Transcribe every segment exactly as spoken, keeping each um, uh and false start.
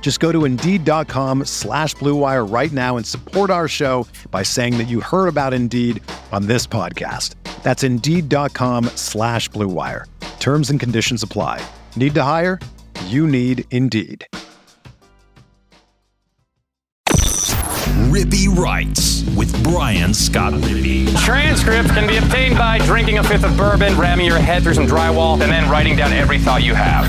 Just go to Indeed.com slash Blue Wire right now and support our show by saying that you heard about Indeed on this podcast. That's Indeed.com slash Blue Wire. Terms and conditions apply. Need to hire? You need Indeed. Rippy Writes with Brian Scott Rippy. Transcripts can be obtained by drinking a fifth of bourbon, ramming your head through some drywall, and then writing down every thought you have.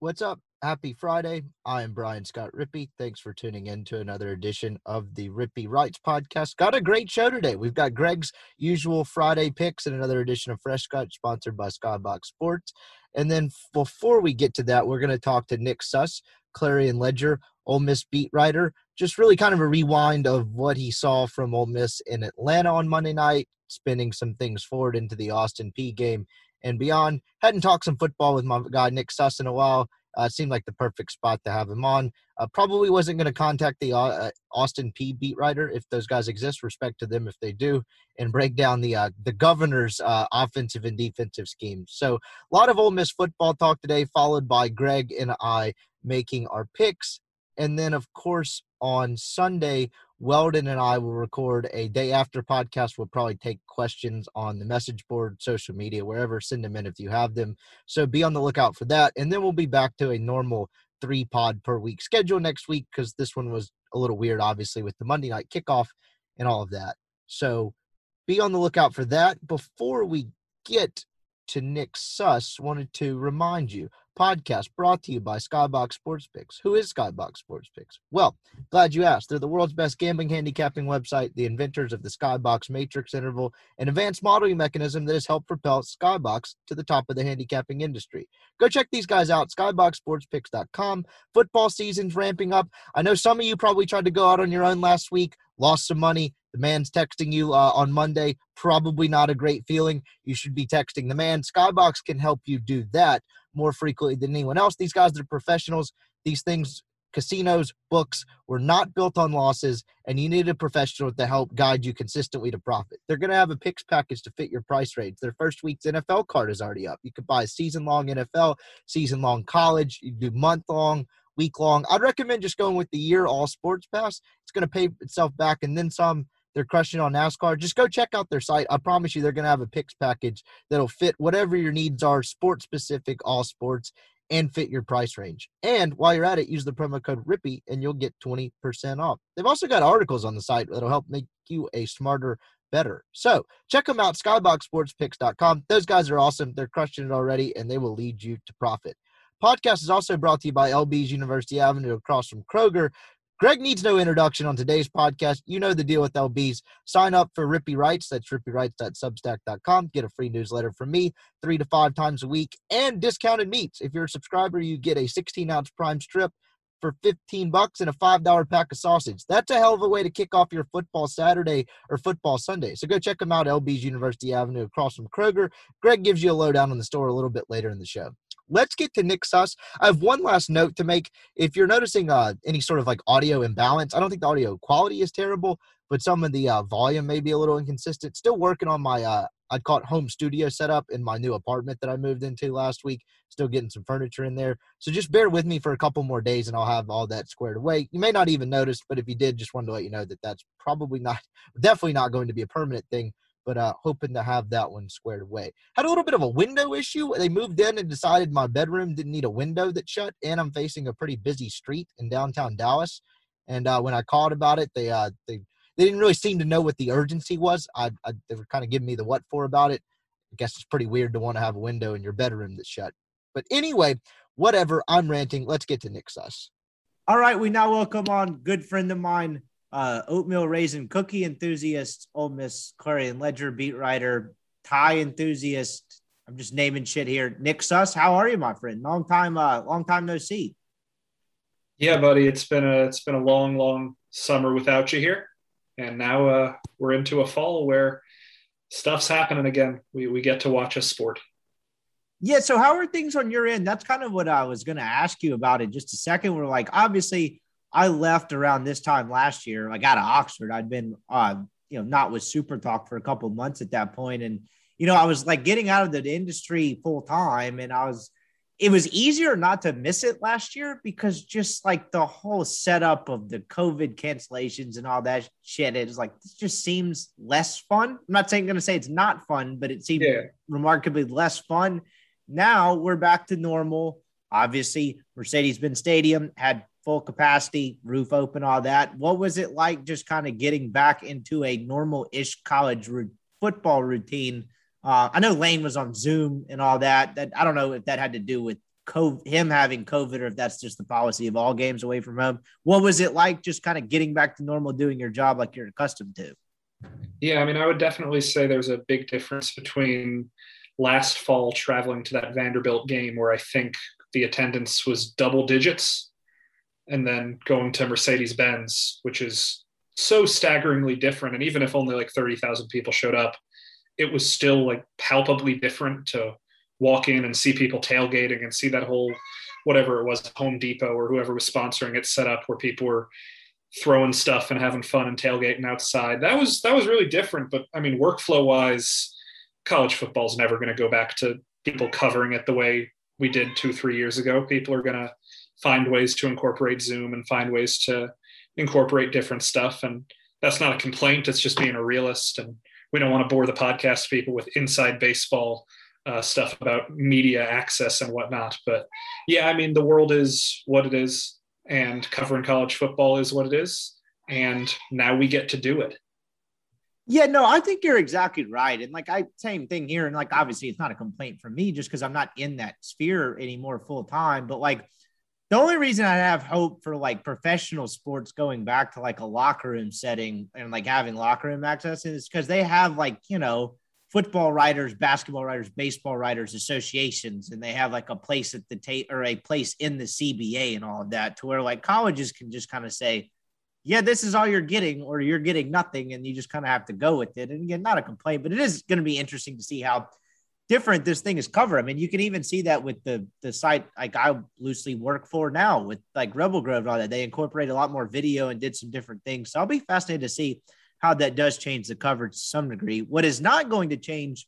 What's up? Happy Friday. I am Brian Scott Rippy. Thanks for tuning in to another edition of the Rippy Writes podcast. Got a great show today. We've got Greg's usual Friday picks and another edition of Fresh Cut sponsored by Skybox Sports. And then before we get to that, we're going to talk to Nick Suss, Clarion Ledger, Ole Miss beat writer. Just really kind of a rewind of what he saw from Ole Miss in Atlanta on Monday night, spinning some things forward into the Austin Peay game and beyond. Hadn't talked some football with my guy Nick Suss in a while. Uh, seemed like the perfect spot to have him on. Uh, probably wasn't going to contact the uh, Austin Peay beat writer if those guys exist. Respect to them if they do, and break down the uh, the governor's uh, offensive and defensive schemes. So a lot of Ole Miss football talk today, followed by Greg and I making our picks, and then of course on Sunday, Weldon and I will record a day after podcast. We'll probably take questions on the message board, social media, wherever. Send them in if you have them. So be on the lookout for that. And then we'll be back to a normal three pod per week schedule next week, because this one was a little weird, obviously, with the Monday night kickoff and all of that. So be on the lookout for that. Before we get to Nick Suss, wanted to remind you, podcast brought to you by Skybox Sports Picks. Who is Skybox Sports Picks? Well, glad you asked. They're the world's best gambling handicapping website, the inventors of the Skybox Matrix Interval, an advanced modeling mechanism that has helped propel Skybox to the top of the handicapping industry. Go check these guys out, skybox sports picks dot com. Football season's ramping up. I know some of you probably tried to go out on your own last week, lost some money. The man's texting you uh, on Monday. Probably not a great feeling. You should be texting the man. Skybox can help you do that more frequently than anyone else. These guys are professionals. These things, casinos, books, were not built on losses, and you need a professional to help guide you consistently to profit. They're going to have a picks package to fit your price range. Their first week's N F L card is already up. You could buy a season-long N F L, season-long college, you do month-long, week-long. I'd recommend just going with the year all sports pass. It's going to pay itself back and then some. They're crushing on NASCAR. Just go check out their site. I promise you they're going to have a picks package that'll fit whatever your needs are, sports-specific, all sports, and fit your price range. And while you're at it, use the promo code RIPPY, and you'll get twenty percent off. They've also got articles on the site that'll help make you a smarter, better. So check them out, skybox sports picks dot com. Those guys are awesome. They're crushing it already, and they will lead you to profit. Podcast is also brought to you by L B's University Avenue across from Kroger. Greg needs no introduction on today's podcast. You know the deal with L B's. Sign up for Rippy Writes. That's rippy writes dot substack dot com. Get a free newsletter from me three to five times a week, and discounted meats. If you're a subscriber, you get a sixteen ounce prime strip for fifteen bucks and a five dollar pack of sausage. That's a hell of a way to kick off your football Saturday or football Sunday. So go check them out, L B's University Avenue across from Kroger. Greg gives you a lowdown on the store a little bit later in the show. Let's get to Nick Suss. I have one last note to make. If you're noticing uh, any sort of like audio imbalance, I don't think the audio quality is terrible, but some of the uh, volume may be a little inconsistent. Still working on my, uh, I'd call it home studio setup in my new apartment that I moved into last week. Still getting some furniture in there. So just bear with me for a couple more days and I'll have all that squared away. You may not even notice, but if you did, just wanted to let you know that that's probably not, definitely not going to be a permanent thing. But uh, hoping to have that one squared away. Had a little bit of a window issue. They moved in and decided my bedroom didn't need a window that shut, and I'm facing a pretty busy street in downtown Dallas. And uh, when I called about it, they uh, they they didn't really seem to know what the urgency was. I, I they were kind of giving me the what for about it. I guess it's pretty weird to want to have a window in your bedroom that's shut. But anyway, whatever, I'm ranting. Let's get to Nick Suss. All right, we now welcome on good friend of mine, uh, oatmeal raisin cookie enthusiast, Ole Miss Clarion Ledger beat writer, Thai enthusiast. I'm just naming shit here. Nick Suss, how are you, my friend? Long time, uh, long time no see. Yeah, buddy, it's been a it's been a long, long summer without you here, and now uh, we're into a fall where stuff's happening again. We we get to watch a sport. Yeah, so how are things on your end? That's kind of what I was going to ask you about in just a second. We're like, obviously, I left around this time last year. Like out of Oxford, I'd been, uh, you know, not with Super Talk for a couple of months at that point. And, you know, I was like getting out of the industry full time, and I was, it was easier not to miss it last year because just like the whole setup of the COVID cancellations and all that shit, it's like, this just seems less fun. I'm not saying going to say it's not fun, but it seemed yeah. remarkably less fun. Now we're back to normal. Obviously, Mercedes-Benz Stadium had full capacity, roof open, all that. What was it like just kind of getting back into a normal-ish college ru- football routine? Uh, I know Lane was on Zoom and all that. That I don't know if that had to do with COVID, him having COVID, or if that's just the policy of all games away from home. What was it like just kind of getting back to normal, doing your job like you're accustomed to? Yeah, I mean, I would definitely say there's a big difference between – last fall traveling to that Vanderbilt game where I think the attendance was double digits, and then going to Mercedes-Benz, which is so staggeringly different. And even if only like thirty thousand people showed up, it was still like palpably different to walk in and see people tailgating and see that whole, whatever it was, Home Depot or whoever was sponsoring it set up where people were throwing stuff and having fun and tailgating outside. That was, that was really different. But I mean, workflow wise, college football is never going to go back to people covering it the way we did two, three years ago. People are going to find ways to incorporate Zoom and find ways to incorporate different stuff. And that's not a complaint. It's just being a realist. And we don't want to bore the podcast people with inside baseball uh, stuff about media access and whatnot. But yeah, I mean, the world is what it is, and covering college football is what it is. And now we get to do it. Yeah, no, I think you're exactly right. And like, I same thing here. And like, obviously it's not a complaint from me just because I'm not in that sphere anymore full time. But like, the only reason I have hope for like professional sports going back to like a locker room setting and like having locker room access is because they have like, you know, football writers, basketball writers, baseball writers, associations, and they have like a place at the tape or a place in the C B A and all of that, to where like colleges can just kind of say, yeah, this is all you're getting, or you're getting nothing, and you just kind of have to go with it. And again, not a complaint, but it is going to be interesting to see how different this thing is covered. I mean, you can even see that with the the site like I loosely work for now with like Rebel Grove and all that. They incorporate a lot more video and did some different things. So I'll be fascinated to see how that does change the coverage to some degree. What is not going to change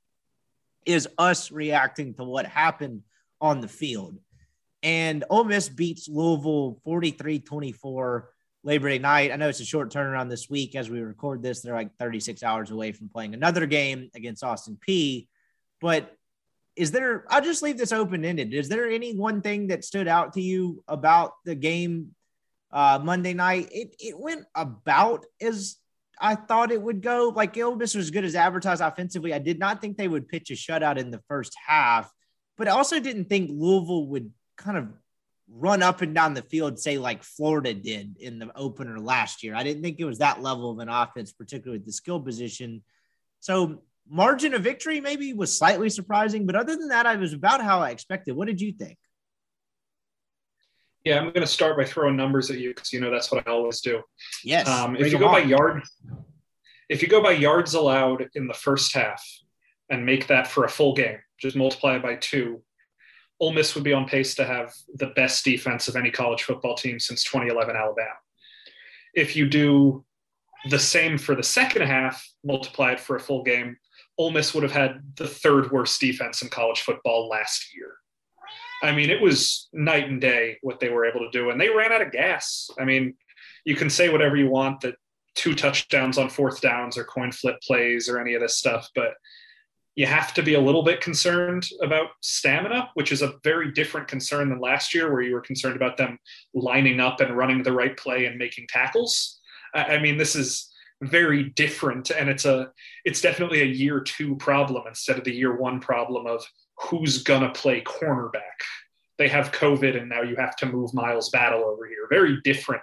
is us reacting to what happened on the field. And Ole Miss beats Louisville forty-three twenty-four Labor Day night. I know it's a short turnaround this week as we record this. They're like thirty-six hours away from playing another game against Austin Peay. But is there, I'll just leave this open-ended. Is there any one thing that stood out to you about the game uh, Monday night? It it went about as I thought it would go. Like, Ole Miss was as good as advertised offensively. I did not think they would pitch a shutout in the first half, but I also didn't think Louisville would kind of run up and down the field, say like Florida did in the opener last year. I didn't think it was that level of an offense, particularly with the skill position. So margin of victory maybe was slightly surprising, but other than that, I was about how I expected. What did you think? Yeah, I'm going to start by throwing numbers at you because, you know, that's what I always do. Yes. Um, if you go by yards, if you go by yards allowed in the first half and make that for a full game, just multiply it by two, Ole Miss would be on pace to have the best defense of any college football team since twenty eleven Alabama. If you do the same for the second half, multiply it for a full game, Ole Miss would have had the third worst defense in college football last year. I mean, it was night and day what they were able to do, and they ran out of gas. I mean, you can say whatever you want that two touchdowns on fourth downs or coin flip plays or any of this stuff, but you have to be a little bit concerned about stamina, which is a very different concern than last year where you were concerned about them lining up and running the right play and making tackles. I mean, this is very different. And it's a, it's definitely a year two problem instead of the year one problem of who's gonna play cornerback. They have COVID and now you have to move Miles Battle over here. Very different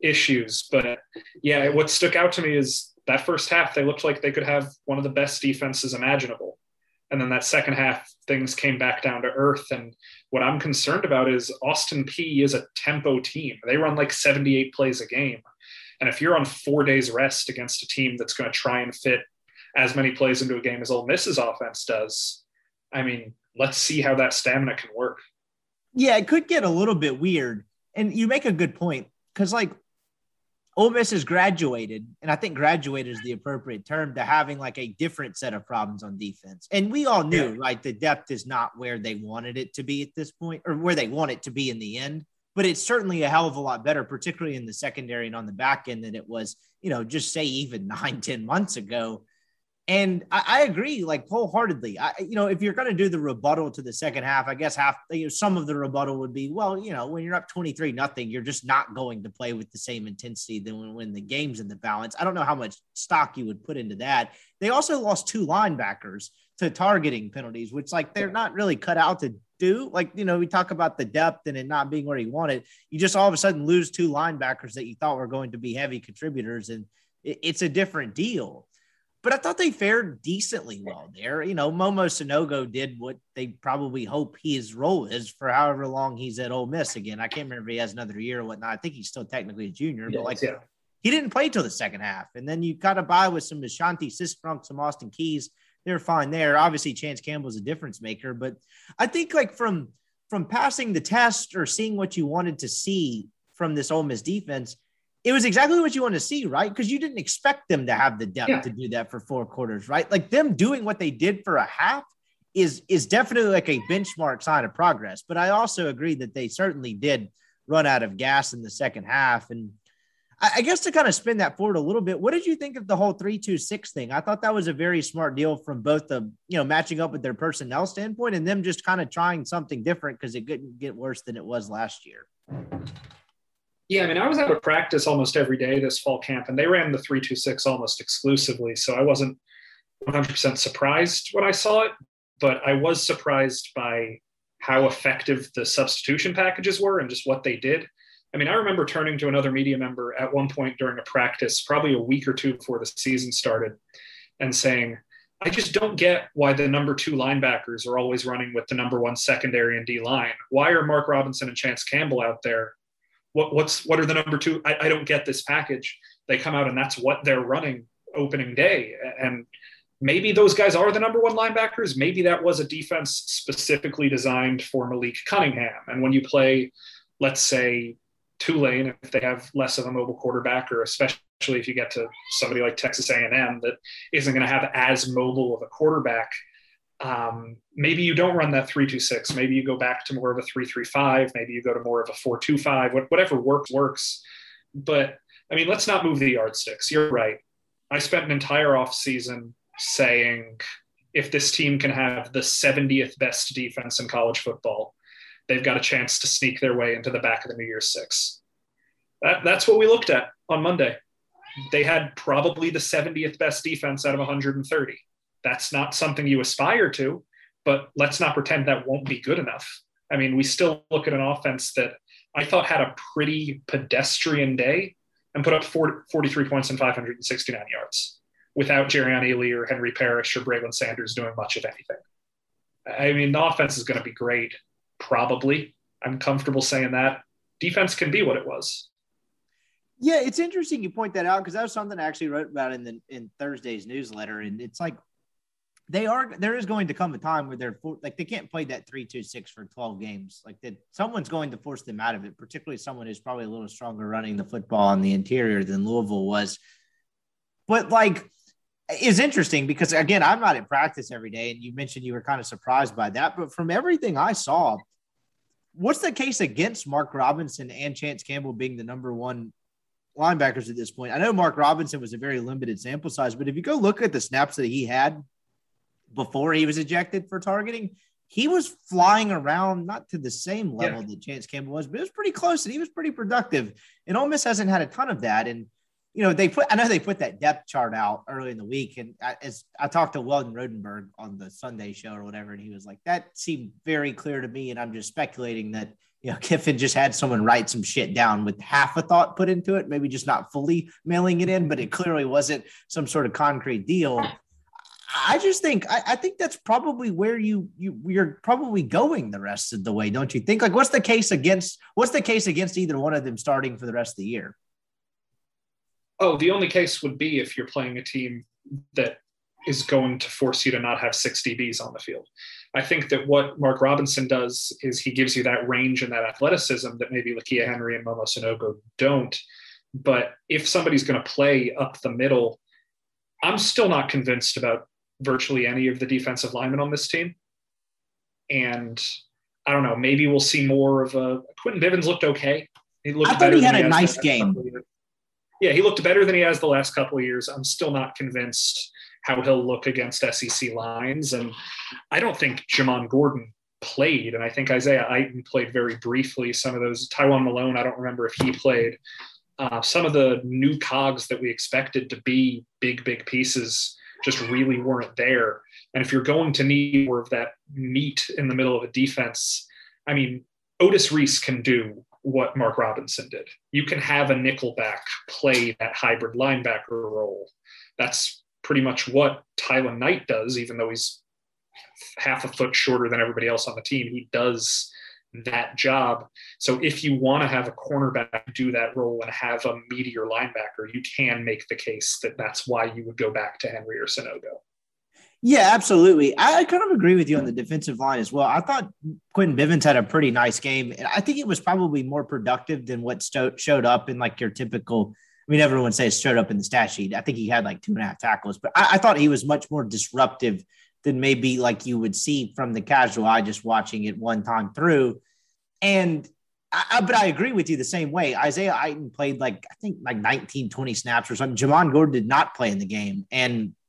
issues. But yeah, what stuck out to me is that first half, they looked like they could have one of the best defenses imaginable. And then that second half, things came back down to earth. And what I'm concerned about is Austin Peay is a tempo team. They run like seventy-eight plays a game. And if you're on four days rest against a team that's going to try and fit as many plays into a game as Ole Miss's offense does, I mean, let's see how that stamina can work. Yeah, it could get a little bit weird. And you make a good point because, like, Ole Miss has graduated, and I think graduated is the appropriate term, to having like a different set of problems on defense. And we all knew, yeah. right, the depth is not where they wanted it to be at this point, or where they want it to be in the end. But it's certainly a hell of a lot better, particularly in the secondary and on the back end, than it was, you know, just say even nine, ten months ago. And I, I agree, like, wholeheartedly. I, you know, if you're going to do the rebuttal to the second half, I guess half, you know, some of the rebuttal would be, well, you know, when you're up twenty-three nothing, you're just not going to play with the same intensity than when, when the game's in the balance. I don't know how much stock you would put into that. They also lost two linebackers to targeting penalties, which, like, they're not really cut out to do. Like, you know, we talk about the depth and it not being where you want it. You just all of a sudden lose two linebackers that you thought were going to be heavy contributors, and it, it's a different deal. But I thought they fared decently well there. You know, Momo Sanogo did what they probably hope his role is for however long he's at Ole Miss again. I can't remember if he has another year or whatnot. I think he's still technically a junior, but like yeah. he didn't play till the second half. And then you got a bye with some Ashanti Sisfrunk, some Austin Keys. They're fine there. Obviously, Chance Campbell's a difference maker, but I think like from from passing the test or seeing what you wanted to see from this Ole Miss defense, it was exactly what you want to see, right? Because you didn't expect them to have the depth yeah. to do that for four quarters, right? Like them doing what they did for a half is, is definitely like a benchmark sign of progress. But I also agree that they certainly did run out of gas in the second half. And I, I guess to kind of spin that forward a little bit, what did you think of the whole three two six thing? I thought that was a very smart deal from both the, you know, matching up with their personnel standpoint and them just kind of trying something different because it couldn't get worse than it was last year. Yeah, I mean, I was out of practice almost every day this fall camp, and they ran the three two six almost exclusively, so I wasn't one hundred percent surprised when I saw it, but I was surprised by how effective the substitution packages were and just what they did. I mean, I remember turning to another media member at one point during a practice, probably a week or two before the season started, and saying, I just don't get why the number two linebackers are always running with the number one secondary and D-line. Why are Mark Robinson and Chance Campbell out there? What, what's what are the number two? I, I don't get this package. They come out and that's what they're running opening day. And maybe those guys are the number one linebackers. Maybe that was a defense specifically designed for Malik Cunningham. And when you play, let's say, Tulane, if they have less of a mobile quarterback, or especially if you get to somebody like Texas A and M that isn't going to have as mobile of a quarterback, Um, maybe you don't run that three two six. Maybe you go back to more of a three three five. Maybe you go to more of a four two five. Whatever works, works. But, I mean, let's not move the yardsticks. You're right. I spent an entire offseason saying if this team can have the seventieth best defense in college football, they've got a chance to sneak their way into the back of the New Year's Six. That, that's what we looked at on Monday. They had probably the seventieth best defense out of one hundred thirty. That's not something you aspire to, but let's not pretend that won't be good enough. I mean, we still look at an offense that I thought had a pretty pedestrian day and put up forty-three points and five hundred sixty-nine yards without Jerion Ealy or Henry Parrish or Braylon Sanders doing much of anything. I mean, the offense is going to be great, probably. I'm comfortable saying that. Defense can be what it was. Yeah, it's interesting you point that out because that was something I actually wrote about in the in Thursday's newsletter, and it's like, They are, there is going to come a time where they're like, they can't play that three, two, six for twelve games. Like that someone's going to force them out of it, particularly someone who's probably a little stronger running the football on the interior than Louisville was. But like, it's interesting because again, I'm not at practice every day. And you mentioned you were kind of surprised by that, but from everything I saw, what's the case against Mark Robinson and Chance Campbell being the number one linebackers at this point? I know Mark Robinson was a very limited sample size, but if you go look at the snaps that he had before he was ejected for targeting, he was flying around, not to the same level yeah. that Chance Campbell was, but it was pretty close and he was pretty productive. And Ole Miss hasn't had a ton of that. And you know, they put, I know they put that depth chart out early in the week. And I, as I talked to Weldon Rodenberg on the Sunday show or whatever, and he was like, that seemed very clear to me. And I'm just speculating that, you know, Kiffin just had someone write some shit down with half a thought put into it, maybe just not fully mailing it in, but it clearly wasn't some sort of concrete deal. I just think, I, I think that's probably where you, you, you're probably going the rest of the way. Don't you think? Like, what's the case against, what's the case against either one of them starting for the rest of the year? Oh, the only case would be if you're playing a team that is going to force you to not have six D Bs on the field. I think that what Mark Robinson does is he gives you that range and that athleticism that maybe Lakia Henry and Momo Sanogo don't. But if somebody's going to play up the middle, I'm still not convinced about virtually any of the defensive linemen on this team. And I don't know, maybe we'll see more of a – Quentin Bivens looked okay. He looked I thought he had a nice game. Yeah, he looked better than he has the last couple of years. I'm still not convinced how he'll look against S E C lines. And I don't think Jamon Gordon played. And I think Isaiah Eitan played very briefly. Some of those, Tywone Malone, I don't remember if he played. Uh, some of the new cogs that we expected to be big, big pieces just really weren't there. And if you're going to need more of that meat in the middle of a defense, I mean, Otis Reese can do what Mark Robinson did. You can have a nickelback play that hybrid linebacker role. That's pretty much what Tylan Knight does, even though he's half a foot shorter than everybody else on the team. He does that job. So if you want to have a cornerback do that role and have a meatier linebacker, you can make the case that that's why you would go back to Henry or Sanogo. Yeah, absolutely. I kind of agree with you on the defensive line as well. I thought Quentin Bivens had a pretty nice game, and I think it was probably more productive than what sto- showed up in like your typical – I mean, everyone says showed up in the stat sheet. I think he had like two and a half tackles, but I, I thought he was much more disruptive than maybe like you would see from the casual eye just watching it one time through. And I, I, but I agree with you the same way. Isaiah Eitan played like I think like nineteen, twenty snaps or something. Jamon Gordon did not play in the game, and –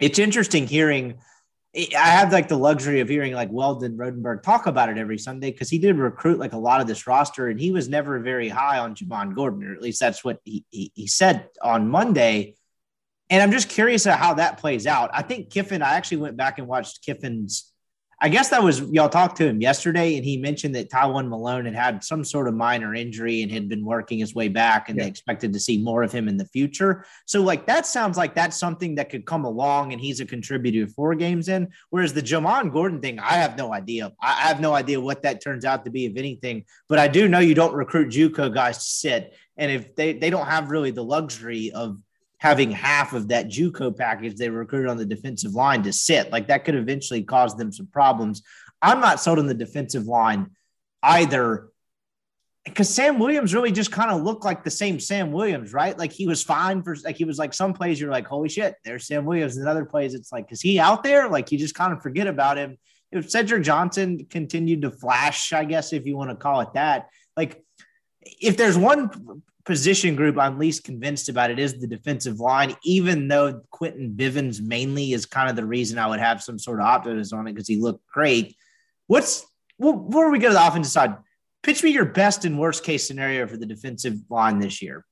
it's interesting hearing – I have, like, the luxury of hearing, like, Weldon Rodenberg talk about it every Sunday because he did recruit, like, a lot of this roster, and he was never very high on Jamon Gordon, or at least that's what he, he, he said on Monday. And I'm just curious at how that plays out. I think Kiffin – I actually went back and watched Kiffin's – I guess that was – y'all talked to him yesterday, and he mentioned that Tywone Malone had had some sort of minor injury and had been working his way back, and yeah. They expected to see more of him in the future. So, like, that sounds like that's something that could come along, and he's a contributor four games in, whereas the Jamon Gordon thing, I have no idea. I have no idea what that turns out to be, if anything, but I do know you don't recruit JUCO guys to sit, and if they, they don't have really the luxury of having half of that JUCO package they recruited on the defensive line to sit, like that could eventually cause them some problems. I'm not sold on the defensive line either because Sam Williams really just kind of looked like the same Sam Williams, right? Like he was fine for like, he was like some plays you're like, holy shit, there's Sam Williams. And other plays, it's like, is he out there? Like you just kind of forget about him. If Cedric Johnson continued to flash, I guess, if you want to call it that, like if there's one position group I'm least convinced about, it is the defensive line, even though Quentin Bivens mainly is kind of the reason I would have some sort of optimism on it because he looked great. What's well, where we go to the offensive side? Pitch me your best and worst case scenario for the defensive line this year.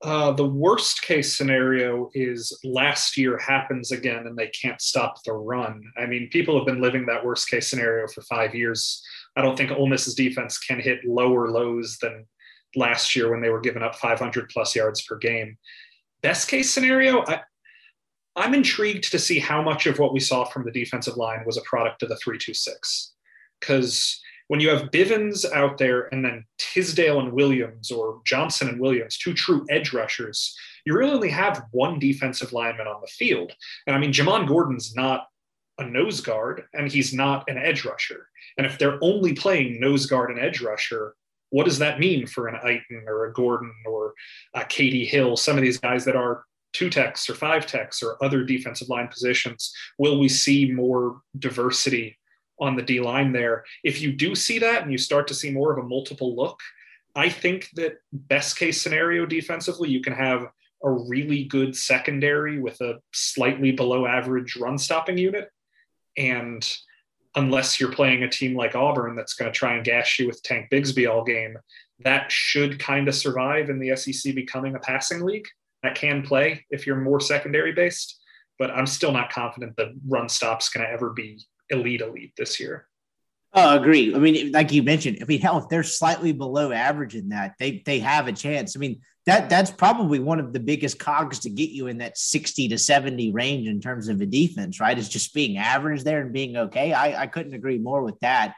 Uh, the worst case scenario is last year happens again and they can't stop the run. I mean, people have been living that worst case scenario for five years. I don't think Ole Miss's defense can hit lower lows than last year when they were giving up five hundred plus yards per game. Best case scenario, I, I'm intrigued to see how much of what we saw from the defensive line was a product of the three two six. Because when you have Bivens out there and then Tisdale and Williams or Johnson and Williams, two true edge rushers, you really only have one defensive lineman on the field. And I mean, Jamon Gordon's not a nose guard and he's not an edge rusher. And if they're only playing nose guard and edge rusher, what does that mean for an Eitan or a Gordon or a Katie Hill? Some of these guys that are two techs or five techs or other defensive line positions, will we see more diversity on the D line there? If you do see that and you start to see more of a multiple look, I think that best case scenario defensively, you can have a really good secondary with a slightly below average run stopping unit. And unless you're playing a team like Auburn that's going to try and gash you with Tank Bigsby all game, that should kind of survive in the S E C becoming a passing league. That can play if you're more secondary based, but I'm still not confident that run stop's going to ever be elite elite this year. Uh, agree. I mean, like you mentioned, I mean, hell, if they're slightly below average in that, they they have a chance. I mean, that that's probably one of the biggest cogs to get you in that sixty to seventy range in terms of a defense, right? It's just being average there and being okay. I, I couldn't agree more with that.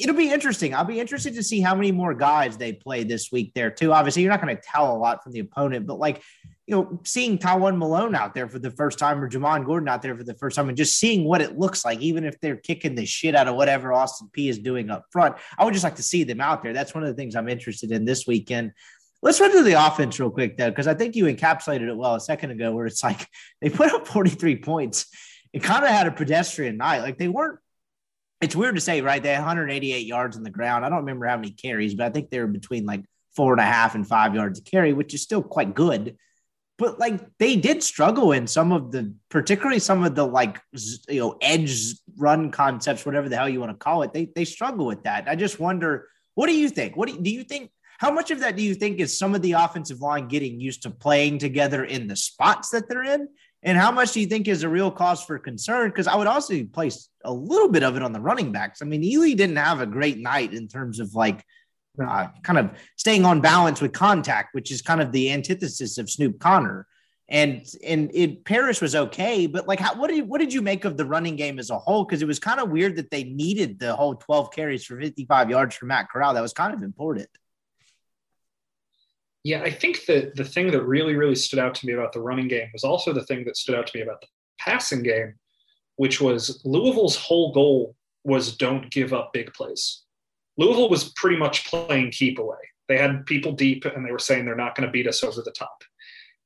It'll be interesting. I'll be interested to see how many more guys they play this week there too. Obviously, you're not going to tell a lot from the opponent, but like, you know, seeing Tywone Malone out there for the first time or Jamon Gordon out there for the first time and just seeing what it looks like, even if they're kicking the shit out of whatever Austin Peay is doing up front, I would just like to see them out there. That's one of the things I'm interested in this weekend. Let's run to the offense real quick though, because I think you encapsulated it well a second ago where it's like they put up forty-three points and kind of had a pedestrian night. Like they weren't, it's weird to say, right? They had one hundred eighty-eight yards on the ground. I don't remember how many carries, but I think they were between like four and a half and five yards a carry, which is still quite good. But like they did struggle in some of the, particularly some of the like, you know, edge run concepts, whatever the hell you want to call it. They they struggle with that. I just wonder, what do you think? What do you, do you think? How much of that do you think is some of the offensive line getting used to playing together in the spots that they're in? And how much do you think is a real cause for concern? Because I would also place a little bit of it on the running backs. I mean, Ely didn't have a great night in terms of like uh, kind of staying on balance with contact, which is kind of the antithesis of Snoop Connor. And and it, Parrish was okay, but like, how, what did what did you make of the running game as a whole? Because it was kind of weird that they needed the whole twelve carries for fifty-five yards for Matt Corral. That was kind of important. Yeah, I think that the thing that really, really stood out to me about the running game was also the thing that stood out to me about the passing game, which was Louisville's whole goal was don't give up big plays. Louisville was pretty much playing keep away. They had people deep and they were saying they're not going to beat us over the top.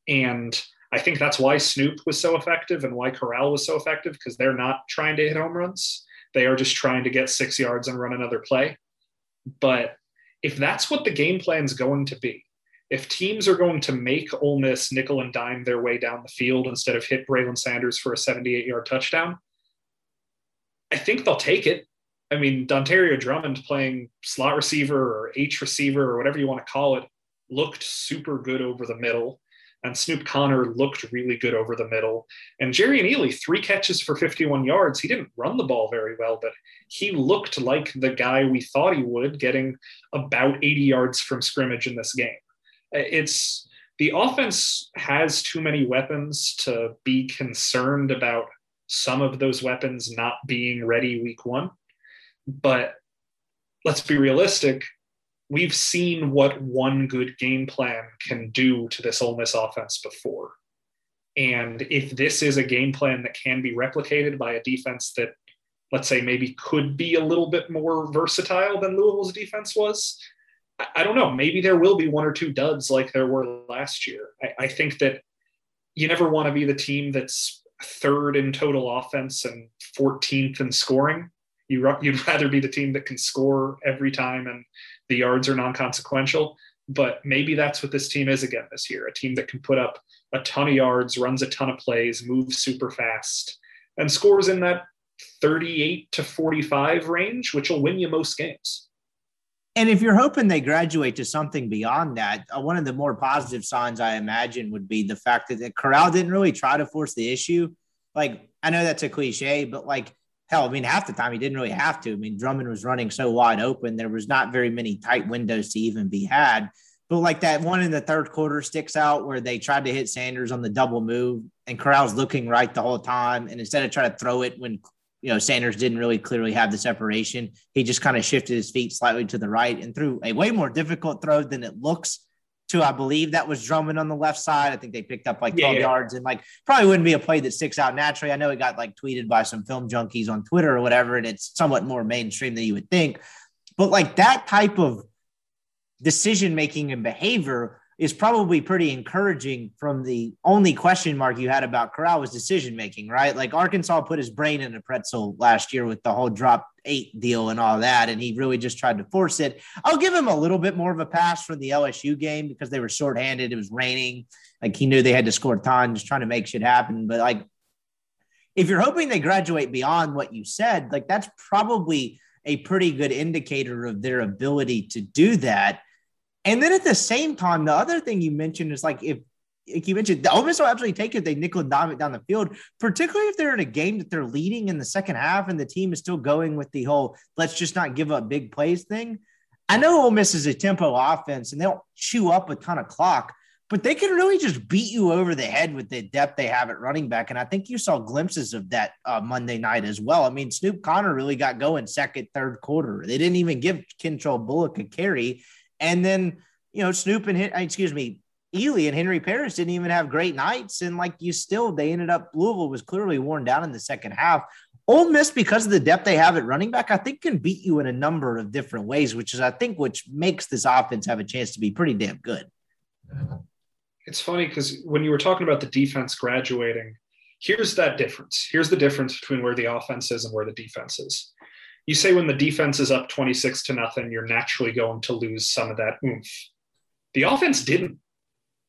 And I think that's why Snoop was so effective and why Corral was so effective, because they're not trying to hit home runs. They are just trying to get six yards and run another play. But if that's what the game plan is going to be, if teams are going to make Ole Miss nickel and dime their way down the field instead of hit Braylon Sanders for a seventy-eight-yard touchdown, I think they'll take it. I mean, Dontario Drummond playing slot receiver or H receiver or whatever you want to call it looked super good over the middle, and Snoop Connor looked really good over the middle. And Jerry and Ely, three catches for fifty-one yards. He didn't run the ball very well, but he looked like the guy we thought he would, getting about eighty yards from scrimmage in this game. It's the offense has too many weapons to be concerned about some of those weapons not being ready week one. But let's be realistic. We've seen what one good game plan can do to this Ole Miss offense before. And if this is a game plan that can be replicated by a defense that, let's say, maybe could be a little bit more versatile than Louisville's defense was, I don't know. Maybe there will be one or two duds like there were last year. I, I think that you never want to be the team that's third in total offense and fourteenth in scoring. You, you'd rather be the team that can score every time and the yards are non-consequential. But maybe that's what this team is again this year, a team that can put up a ton of yards, runs a ton of plays, moves super fast, and scores in that thirty-eight to forty-five range, which will win you most games. And if you're hoping they graduate to something beyond that, uh, one of the more positive signs I imagine would be the fact that, that Corral didn't really try to force the issue. Like, I know that's a cliche, but like, hell, I mean, half the time he didn't really have to. I mean, Drummond was running so wide open. There was not very many tight windows to even be had. But like that one in the third quarter sticks out where they tried to hit Sanders on the double move and Corral's looking right the whole time. And instead of trying to throw it when you know, Sanders didn't really clearly have the separation. He just kind of shifted his feet slightly to the right and threw a way more difficult throw than it looks to, I believe that was Drummond on the left side. I think they picked up like twelve yeah, yeah. yards and like probably wouldn't be a play that sticks out naturally. I know it got like tweeted by some film junkies on Twitter or whatever, and it's somewhat more mainstream than you would think. But like that type of decision-making and behavior is probably pretty encouraging from the only question mark you had about Corral was decision-making, right? Like Arkansas put his brain in a pretzel last year with the whole drop eight deal and all that, and he really just tried to force it. I'll give him a little bit more of a pass for the L S U game because they were shorthanded. It was raining. Like he knew they had to score time, just trying to make shit happen. But like if you're hoping they graduate beyond what you said, like that's probably a pretty good indicator of their ability to do that. And then at the same time, the other thing you mentioned is like, if like you mentioned, the Ole Miss will absolutely take it. They nickel and dime it down the field, particularly if they're in a game that they're leading in the second half and the team is still going with the whole, let's just not give up big plays thing. I know Ole Miss is a tempo offense and they'll chew up a ton of clock, but they can really just beat you over the head with the depth they have at running back. And I think you saw glimpses of that uh, Monday night as well. I mean, Snoop Connor really got going second, third quarter. They didn't even give Kentrell Bullock a carry. And then, you know, Snoop and, excuse me, Ely and Henry Parrish didn't even have great nights. And like you still, they ended up, Louisville was clearly worn down in the second half. Ole Miss, because of the depth they have at running back, I think can beat you in a number of different ways, which is, I think, which makes this offense have a chance to be pretty damn good. It's funny because when you were talking about the defense graduating, here's that difference. Here's the difference between where the offense is and where the defense is. You say when the defense is up twenty-six to nothing, you're naturally going to lose some of that oomph. The offense didn't.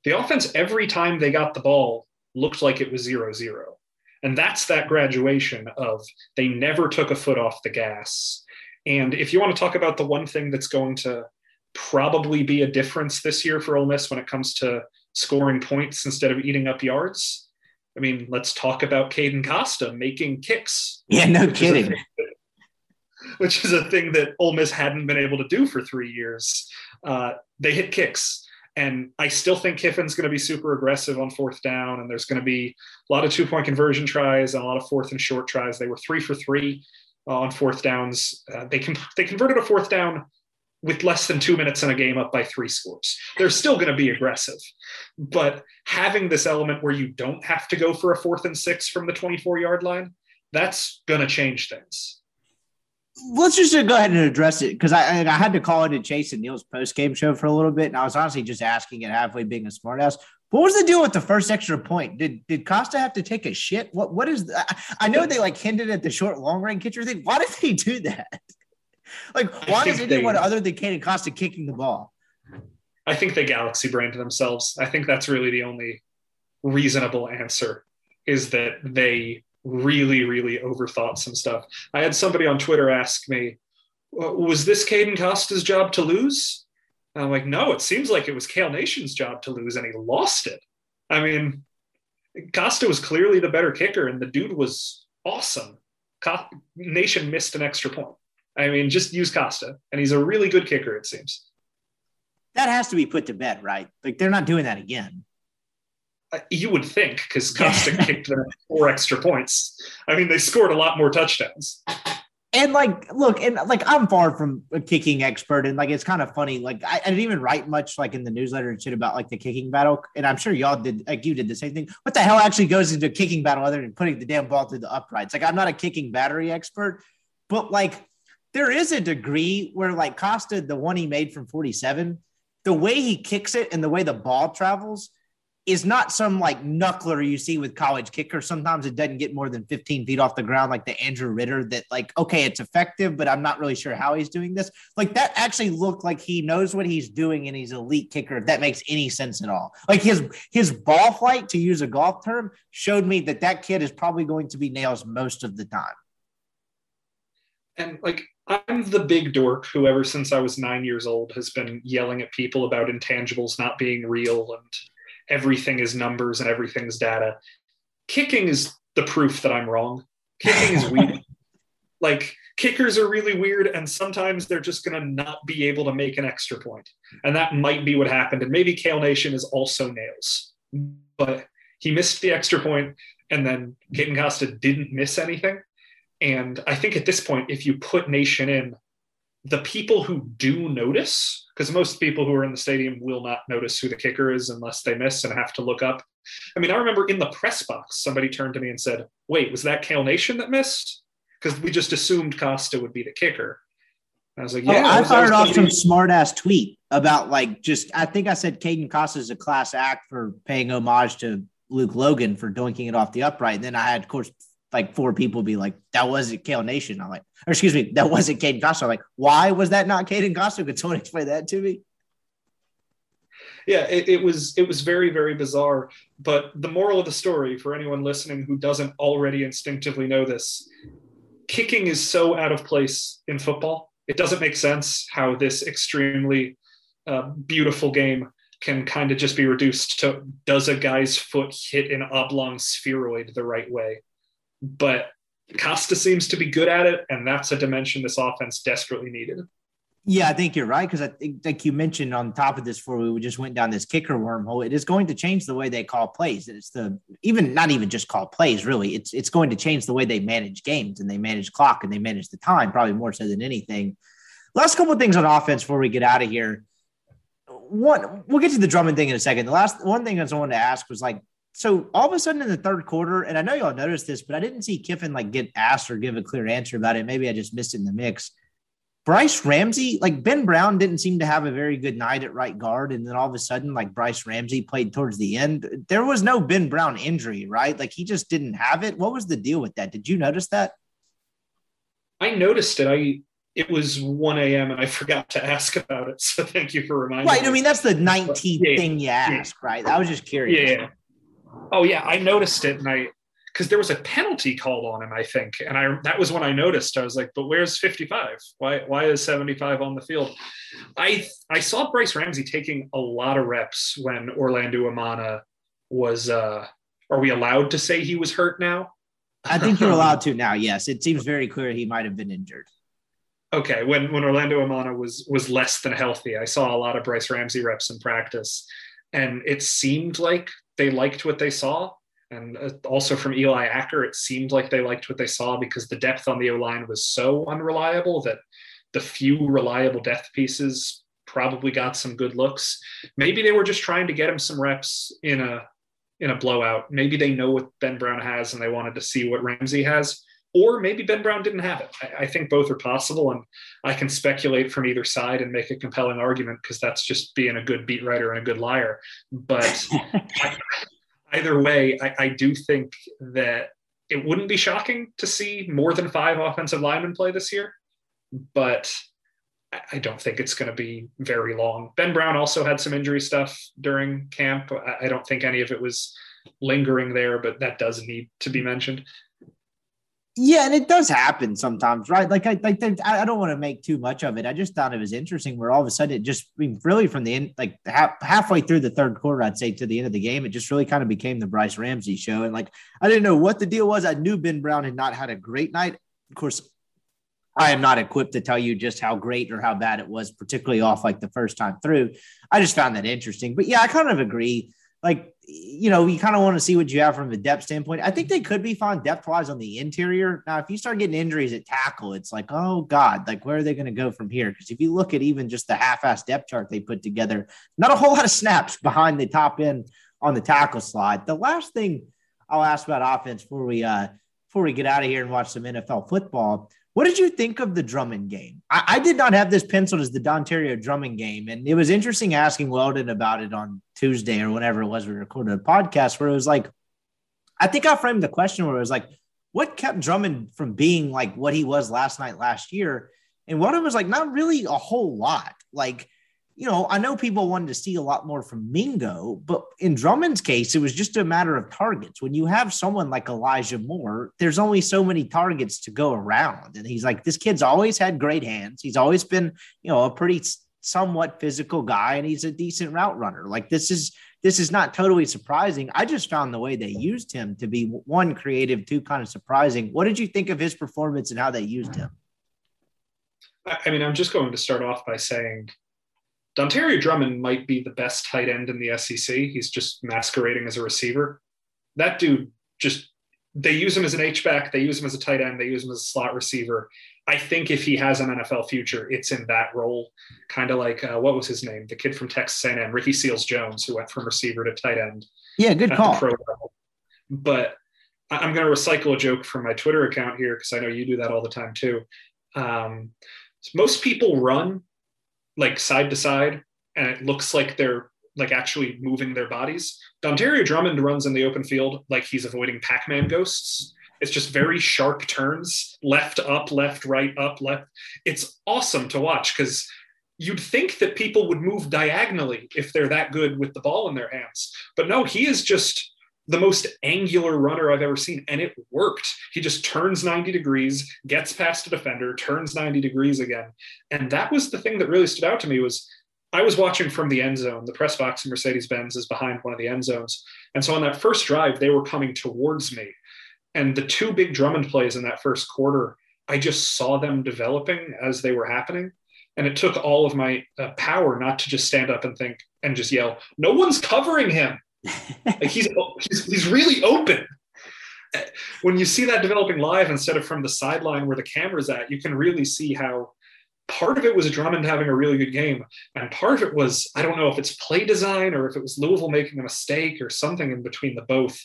The offense, every time they got the ball, looked like it was zero zero. And that's that graduation of they never took a foot off the gas. And if you want to talk about the one thing that's going to probably be a difference this year for Ole Miss when it comes to scoring points instead of eating up yards, I mean, let's talk about Caden Costa making kicks. Yeah, no kidding. Which is a thing that Ole Miss hadn't been able to do for three years. Uh, they hit kicks. And I still think Kiffin's going to be super aggressive on fourth down, and there's going to be a lot of two-point conversion tries and a lot of fourth and short tries. They were three for three uh, on fourth downs. Uh, they con- they converted a fourth down with less than two minutes in a game up by three scores. They're still going to be aggressive. But having this element where you don't have to go for a fourth and six from the twenty-four-yard line, that's going to change things. Let's just go ahead and address it because I, I had to call into Chase and Neil's post-game show for a little bit, and I was honestly just asking it halfway, being a smartass. What was the deal with the first extra point? Did did Costa have to take a shit? What what is that? I know they like hinted at the short long range kicker thing. Why did they do that? Like why is anyone they, other than Caden Costa kicking the ball? I think they galaxy brained themselves. I think that's really the only reasonable answer is that they really, really overthought some stuff. I had somebody on Twitter ask me, was this Caden Costa's job to lose? And I'm like, no, it seems like it was Kale Nation's job to lose, and he lost it. I mean, Costa was clearly the better kicker, and the dude was awesome. Co- Nation missed an extra point. I mean, just use Costa, and he's a really good kicker, it seems. That has to be put to bed, right? Like, they're not doing that again. You would think, because Costa kicked them four extra points. I mean, they scored a lot more touchdowns. And, like, look, and, like, I'm far from a kicking expert, and, like, it's kind of funny. Like, I, I didn't even write much, like, in the newsletter and shit about, like, the kicking battle. And I'm sure y'all did, like, you did the same thing. What the hell actually goes into a kicking battle other than putting the damn ball through the uprights? Like, I'm not a kicking battery expert, but, like, there is a degree where, like, Costa, the one he made from forty-seven, the way he kicks it and the way the ball travels is not some like knuckler you see with college kickers. Sometimes it doesn't get more than fifteen feet off the ground, like the Andrew Ritter that like, okay, it's effective, but I'm not really sure how he's doing this. Like that actually looked like he knows what he's doing and he's an elite kicker, if that makes any sense at all. Like his, his ball flight, to use a golf term, showed me that that kid is probably going to be nails most of the time. And like, I'm the big dork who ever since I was nine years old has been yelling at people about intangibles not being real and everything is numbers and everything's data. Kicking is the proof that I'm wrong. Kicking is weird. Like kickers are really weird. And sometimes they're just going to not be able to make an extra point. And that might be what happened. And maybe Kale Nation is also nails, but he missed the extra point. And then Caden Costa didn't miss anything. And I think at this point, if you put Nation in, the people who do notice, because most people who are in the stadium will not notice who the kicker is unless they miss and have to look up. I mean, I remember in the press box, somebody turned to me and said, wait, was that Kale Nation that missed? Because we just assumed Costa would be the kicker. And I was like, yeah. Oh, I fired off some smart-ass tweet about like just – I think I said Caden Costa is a class act for paying homage to Luke Logan for doinking it off the upright. And then I had, of course – like four people be like, that wasn't Kale Nation. I'm like, or excuse me, that wasn't Caden Costa. I'm like, why was that not Caden Costa? Could someone explain that to me? yeah, it, it was it was very, very bizarre. But the moral of the story for anyone listening who doesn't already instinctively know this, kicking is so out of place in football. It doesn't make sense how this extremely uh, beautiful game can kind of just be reduced to, does a guy's foot hit an oblong spheroid the right way? But Costa seems to be good at it, and that's a dimension this offense desperately needed. Yeah, I think you're right, because I think, like you mentioned on top of this before we just went down this kicker wormhole, it is going to change the way they call plays. It's the even not even just call plays, really. It's it's going to change the way they manage games and they manage clock and they manage the time, probably more so than anything. Last couple of things on offense before we get out of here. One, we'll get to the Drummond thing in a second. The last one thing I just wanted to ask was like, so all of a sudden in the third quarter, and I know y'all noticed this, but I didn't see Kiffin like get asked or give a clear answer about it. Maybe I just missed it in the mix. Bryce Ramsey, like Ben Brown didn't seem to have a very good night at right guard. And then all of a sudden, like Bryce Ramsey played towards the end. There was no Ben Brown injury, right? Like he just didn't have it. What was the deal with that? Did you notice that? I noticed it. I, it was one a.m. and I forgot to ask about it. So thank you for reminding right, me. Right. I mean, that's the nineteenth yeah, thing you ask, yeah. right? I was just curious. Yeah. Oh yeah. I noticed it. And I, because there was a penalty called on him, I think. And I that was when I noticed. I was like, but where's fifty-five? Why why is seventy-five on the field? I I saw Bryce Ramsey taking a lot of reps when Orlando Amana was uh, – are we allowed to say he was hurt now? I think you're allowed to now, yes. It seems very clear he might have been injured. Okay, when, when Orlando Amana was was less than healthy, I saw a lot of Bryce Ramsey reps in practice. And it seemed like they liked what they saw. And also from Eli Acker, it seemed like they liked what they saw because the depth on the O-line was so unreliable that the few reliable depth pieces probably got some good looks. Maybe they were just trying to get him some reps in a in a blowout. Maybe they know what Ben Brown has and they wanted to see what Ramsey has. Or maybe Ben Brown didn't have it. I, I think both are possible, and I can speculate from either side and make a compelling argument because that's just being a good beat writer and a good liar. But either way, I, I do think that it wouldn't be shocking to see more than five offensive linemen play this year, but I don't think it's going to be very long. Ben Brown also had some injury stuff during camp. I, I don't think any of it was lingering there, but that does need to be mentioned. Yeah, and it does happen sometimes, right? Like, I like I don't want to make too much of it. I just thought it was interesting where all of a sudden it just, I mean, really from the end, like half, halfway through the third quarter, I'd say to the end of the game, it just really kind of became the Bryce Ramsey show. And like, I didn't know what the deal was. I knew Ben Brown had not had a great night. Of course, I am not equipped to tell you just how great or how bad it was, particularly off like the first time through. I just found that interesting. But yeah, I kind of agree. Like, you know, you kind of want to see what you have from a depth standpoint. I think they could be fine depth-wise on the interior. Now, if you start getting injuries at tackle, it's like, oh, God, like, where are they going to go from here? Because if you look at even just the half-ass depth chart they put together, not a whole lot of snaps behind the top end on the tackle slide. The last thing I'll ask about offense before we uh, before we get out of here and watch some N F L football, what did you think of the Drummond game? I, I did not have this penciled as the Dontario Drummond game, and it was interesting asking Weldon about it on Tuesday or whenever it was we recorded a podcast where it was like, I think I framed the question where it was like, what kept Drummond from being like what he was last night, last year? And Weldon was like, not really a whole lot. Like, you know, I know people wanted to see a lot more from Mingo, but in Drummond's case, it was just a matter of targets. When you have someone like Elijah Moore, there's only so many targets to go around. And he's like, this kid's always had great hands. He's always been, you know, a pretty somewhat physical guy, and he's a decent route runner. Like this is, this is not totally surprising. I just found the way they used him to be one, creative, two, kind of surprising. What did you think of his performance and how they used him? I mean, I'm just going to start off by saying, Dontario Drummond might be the best tight end in the S E C. He's just masquerading as a receiver. That dude just, they use him as an H-back. They use him as a tight end. They use him as a slot receiver. I think if he has an N F L future, it's in that role. Kind of like, uh, what was his name? The kid from Texas A and M, Ricky Seals-Jones, who went from receiver to tight end. Yeah, good call. At the pro level. But I'm going to recycle a joke from my Twitter account here because I know you do that all the time too. Um, most people run like side to side, and it looks like they're like actually moving their bodies. Dontario Drummond runs in the open field like he's avoiding Pac-Man ghosts. It's just very sharp turns, left, up, left, right, up, left. It's awesome to watch because you'd think that people would move diagonally if they're that good with the ball in their hands. But no, he is just the most angular runner I've ever seen, and it worked. He just turns ninety degrees, gets past a defender, turns ninety degrees again. And that was the thing that really stood out to me was I was watching from the end zone. The press box in Mercedes-Benz is behind one of the end zones. And so on that first drive, they were coming towards me. And the two big Drummond plays in that first quarter, I just saw them developing as they were happening. And it took all of my uh, power not to just stand up and think and just yell, no one's covering him. Like he's, he's, he's really open. When you see that developing live instead of from the sideline where the camera's at, you can really see how part of it was Drummond having a really good game. And part of it was, I don't know if it's play design or if it was Louisville making a mistake or something in between the both,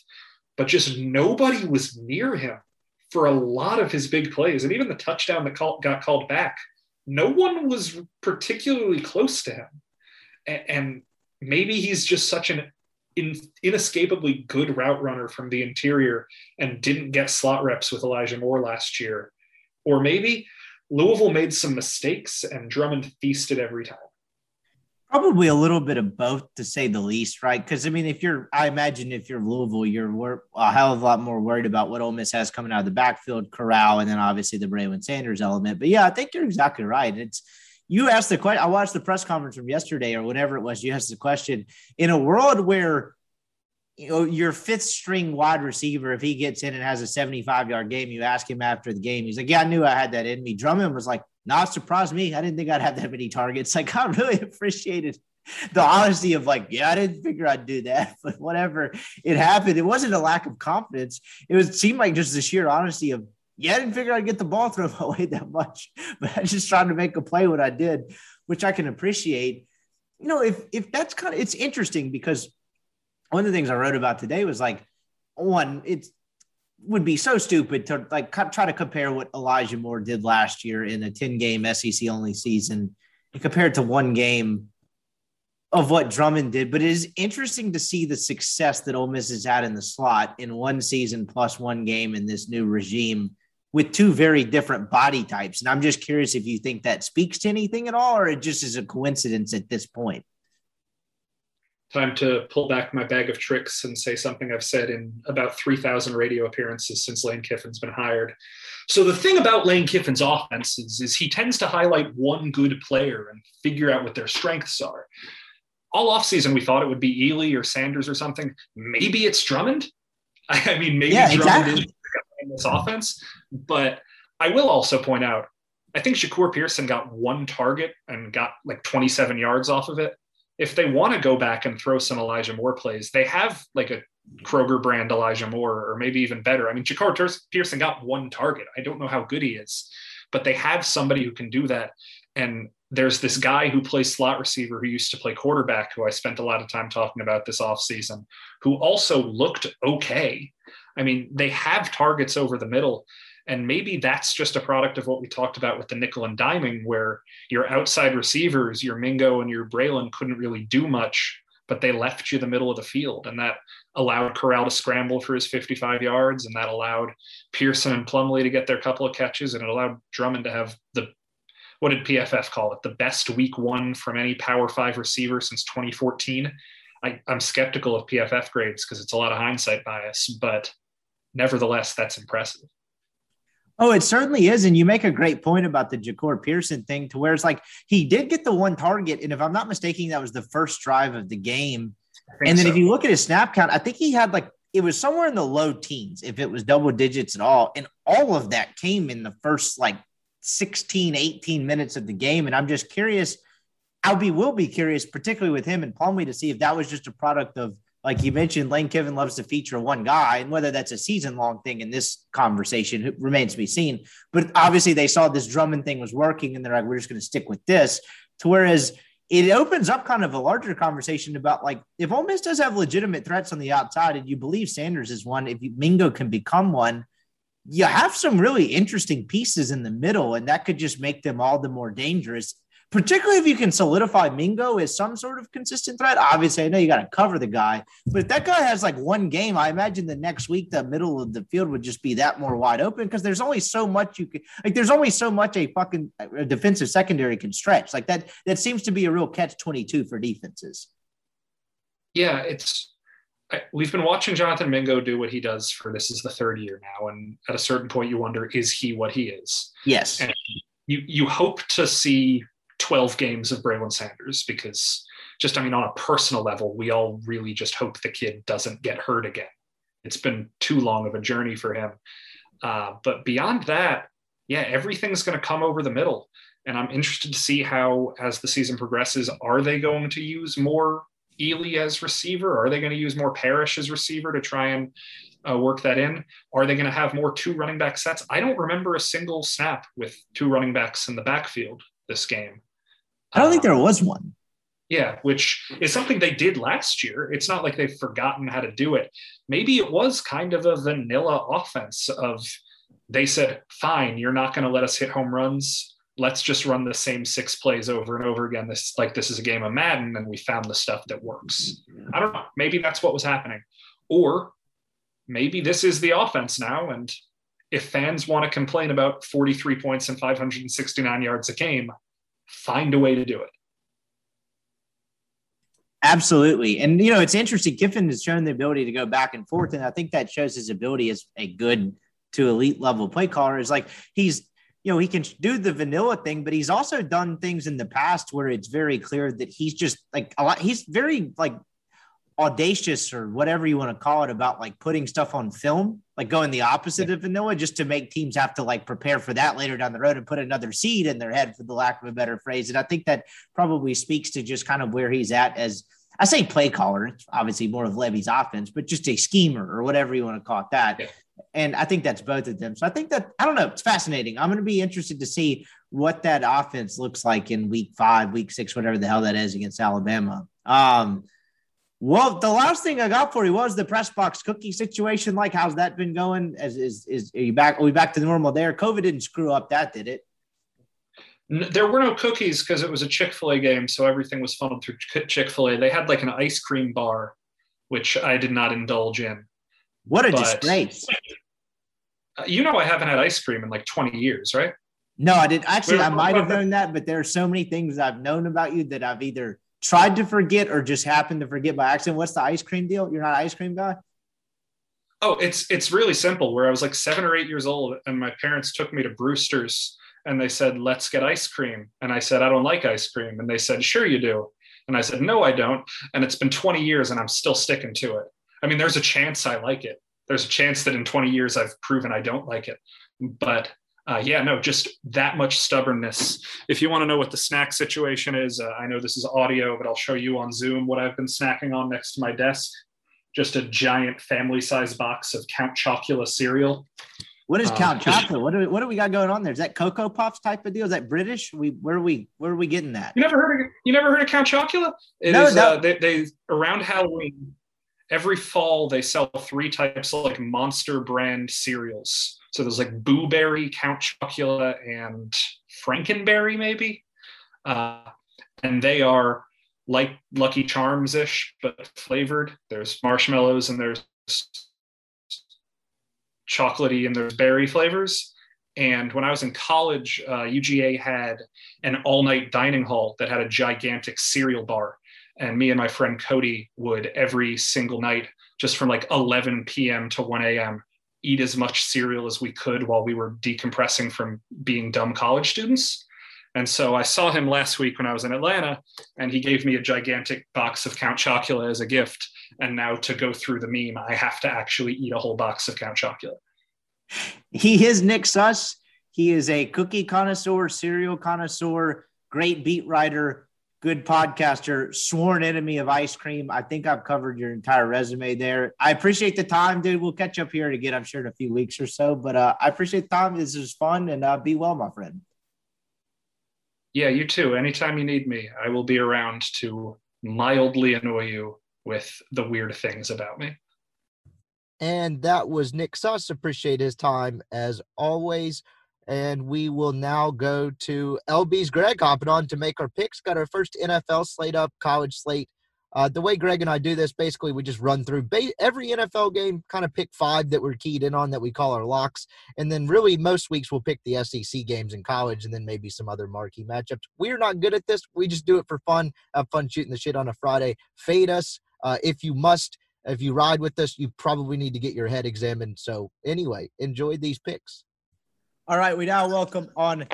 but just nobody was near him for a lot of his big plays. And even the touchdown that call, got called back, no one was particularly close to him. And, and maybe he's just such an in, inescapably good route runner from the interior and didn't get slot reps with Elijah Moore last year. Or maybe Louisville made some mistakes and Drummond feasted every time. Probably a little bit of both, to say the least, right? Because, I mean, if you're – I imagine if you're Louisville, you're wor- a hell of a lot more worried about what Ole Miss has coming out of the backfield, Corral, and then obviously the Braylon Sanders element. But, yeah, I think you're exactly right. It's – you asked the question – I watched the press conference from yesterday or whatever it was. You asked the question, in a world where, you know, your fifth-string wide receiver, if he gets in and has a seventy-five-yard game, you ask him after the game. He's like, yeah, I knew I had that in me. Drummond was like, not surprised me. I didn't think I'd have that many targets. Like, I really appreciated the honesty of like, yeah, I didn't figure I'd do that, but whatever, it happened. It wasn't a lack of confidence. It was it seemed like just the sheer honesty of, yeah, I didn't figure I'd get the ball thrown away that much, but I just tried to make a play when I did, which I can appreciate. You know, if if that's kind of, it's interesting because one of the things I wrote about today was like, one, it's, would be so stupid to like co- try to compare what Elijah Moore did last year in a ten game S E C only season and compare it to one game of what Drummond did. But it is interesting to see the success that Ole Miss has had in the slot in one season plus one game in this new regime with two very different body types. And I'm just curious if you think that speaks to anything at all, or it just is a coincidence at this point. Time to pull back my bag of tricks and say something I've said in about three thousand radio appearances since Lane Kiffin's been hired. So the thing about Lane Kiffin's offenses is he tends to highlight one good player and figure out what their strengths are. All offseason, we thought it would be Ely or Sanders or something. Maybe it's Drummond. I mean, maybe yeah, Drummond exactly. is in this offense. But I will also point out, I think Shakur Pearson got one target and got like twenty-seven yards off of it. If they want to go back and throw some Elijah Moore plays, they have like a Kroger brand Elijah Moore, or maybe even better. I mean, Ja'Carr Pearson got one target. I don't know how good he is, but they have somebody who can do that. And there's this guy who plays slot receiver who used to play quarterback, who I spent a lot of time talking about this offseason, who also looked okay. I mean, they have targets over the middle. And maybe that's just a product of what we talked about with the nickel and diming, where your outside receivers, your Mingo and your Braylon, couldn't really do much, but they left you the middle of the field. And that allowed Corral to scramble for his fifty-five yards. And that allowed Pearson and Plumlee to get their couple of catches. And it allowed Drummond to have the, what did P F F call it? The best week one from any Power Five receiver since twenty fourteen. I, I'm skeptical of P F F grades because it's a lot of hindsight bias, but nevertheless, that's impressive. Oh, it certainly is. And you make a great point about the Ja'Carr Pearson thing, to where it's like he did get the one target. And if I'm not mistaken, that was the first drive of the game. And then so. If you look at his snap count, I think he had like, it was somewhere in the low teens, if it was double digits at all. And all of that came in the first like sixteen, eighteen minutes of the game. And I'm just curious, I'll be, will be curious, particularly with him and Plumlee, to see if that was just a product of, like you mentioned, Lane Kiffin loves to feature one guy, and whether that's a season-long thing in this conversation remains to be seen. But obviously they saw this Drummond thing was working, and they're like, we're just going to stick with this. To whereas it opens up kind of a larger conversation about, like, if Ole Miss does have legitimate threats on the outside, and you believe Sanders is one, if you, Mingo can become one, you have some really interesting pieces in the middle, and that could just make them all the more dangerous particularly if you can solidify Mingo as some sort of consistent threat. Obviously, I know you got to cover the guy, but if that guy has like one game, I imagine the next week, the middle of the field would just be that more wide open. Cause there's only so much you can, like, there's only so much a fucking a defensive secondary can stretch. Like that, that seems to be a real catch twenty-two for defenses. Yeah. It's, I, we've been watching Jonathan Mingo do what he does for, this is the third year now. And at a certain point you wonder, is he what he is? Yes. And you, you hope to see twelve games of Braylon Sanders because just, I mean, on a personal level, we all really just hope the kid doesn't get hurt again. It's been too long of a journey for him. Uh, but beyond that, yeah, everything's going to come over the middle. And I'm interested to see how, as the season progresses, are they going to use more Ely as receiver? Are they going to use more Parrish as receiver to try and uh, work that in? Are they going to have more two running back sets? I don't remember a single snap with two running backs in the backfield this game. I don't think there was one. Yeah, which is something they did last year. It's not like they've forgotten how to do it. Maybe it was kind of a vanilla offense of they said, fine, you're not going to let us hit home runs. Let's just run the same six plays over and over again. This like this is a game of Madden, and we found the stuff that works. I don't know. Maybe that's what was happening. Or maybe this is the offense now, and if fans want to complain about forty-three points and five hundred sixty-nine yards a game, find a way to do it. Absolutely. And, you know, it's interesting. Kiffin has shown the ability to go back and forth. And I think that shows his ability as a good to elite level play caller is like, he's, you know, he can do the vanilla thing, but he's also done things in the past where it's very clear that he's just like a lot. He's very like audacious or whatever you want to call it about like putting stuff on film, like going the opposite of vanilla just to make teams have to like prepare for that later down the road and put another seed in their head, for the lack of a better phrase. And I think that probably speaks to just kind of where he's at as I say play caller, it's obviously more of Levy's offense, but just a schemer or whatever you want to call it that. Yeah. And I think that's both of them. So I think that, I don't know, it's fascinating. I'm going to be interested to see what that offense looks like in week five, week six, whatever the hell that is against Alabama. Um, Well, the last thing I got for you was the press box cookie situation. Like, how's that been going? As is, is are you back? Are we back to the normal there? COVID didn't screw up that, did it? There were no cookies because it was a Chick-fil-A game, so everything was funneled through Chick-fil-A. They had like an ice cream bar, which I did not indulge in. What a but, disgrace! You know, I haven't had ice cream in like twenty years, right? No, I did actually. We're, I might have known that, but there are so many things I've known about you that I've either tried to forget or just happened to forget by accident. What's the ice cream deal? You're not an ice cream guy? Oh, it's it's really simple. Where I was like seven or eight years old and my parents took me to Brewster's and they said, let's get ice cream. And I said, I don't like ice cream. And they said, sure you do. And I said, no, I don't. And it's been twenty years and I'm still sticking to it. I mean, there's a chance I like it. There's a chance that in twenty years I've proven I don't like it. But Uh, yeah, no, just that much stubbornness. If you want to know what the snack situation is, uh, I know this is audio, but I'll show you on Zoom what I've been snacking on next to my desk. Just a giant family-sized box of Count Chocula cereal. What is Count um, Chocula? What do we, what do we got going on there? Is that Cocoa Puffs type of deal? Is that British? We where are we where are we getting that? You never heard of you never heard of Count Chocula? It no, is no. Uh, they, they around Halloween every fall they sell three types of like monster brand cereals. So there's like Boo Berry, Count Chocula, and Frankenberry, maybe. Uh, and they are like Lucky Charms-ish, but flavored. There's marshmallows and there's chocolatey and there's berry flavors. And when I was in college, uh, U G A had an all-night dining hall that had a gigantic cereal bar. And me and my friend Cody would every single night, just from like eleven p.m. to one a.m., eat as much cereal as we could while we were decompressing from being dumb college students. And so I saw him last week when I was in Atlanta and he gave me a gigantic box of Count Chocula as a gift. And now to go through the meme, I have to actually eat a whole box of Count Chocula. He is Nick Suss. He is a cookie connoisseur, cereal connoisseur, great beat writer, good podcaster, sworn enemy of ice cream. I think I've covered your entire resume there. I appreciate the time, dude. We'll catch up here again, I'm sure, in a few weeks or so. But uh, I appreciate the time. This was fun, and uh, be well, my friend. Yeah, you too. Anytime you need me, I will be around to mildly annoy you with the weird things about me. And that was Nick Suss. Appreciate his time, as always. And we will now go to L B's Greg hopping on to make our picks. Got our first N F L slate up, college slate. Uh, the way Greg and I do this, basically we just run through ba- every N F L game, kind of pick five that we're keyed in on that we call our locks. And then really most weeks we'll pick the S E C games in college and then maybe some other marquee matchups. We're not good at this. We just do it for fun. Have fun shooting the shit on a Friday. Fade us uh, if you must. If you ride with us, you probably need to get your head examined. So anyway, enjoy these picks. All right, we now welcome on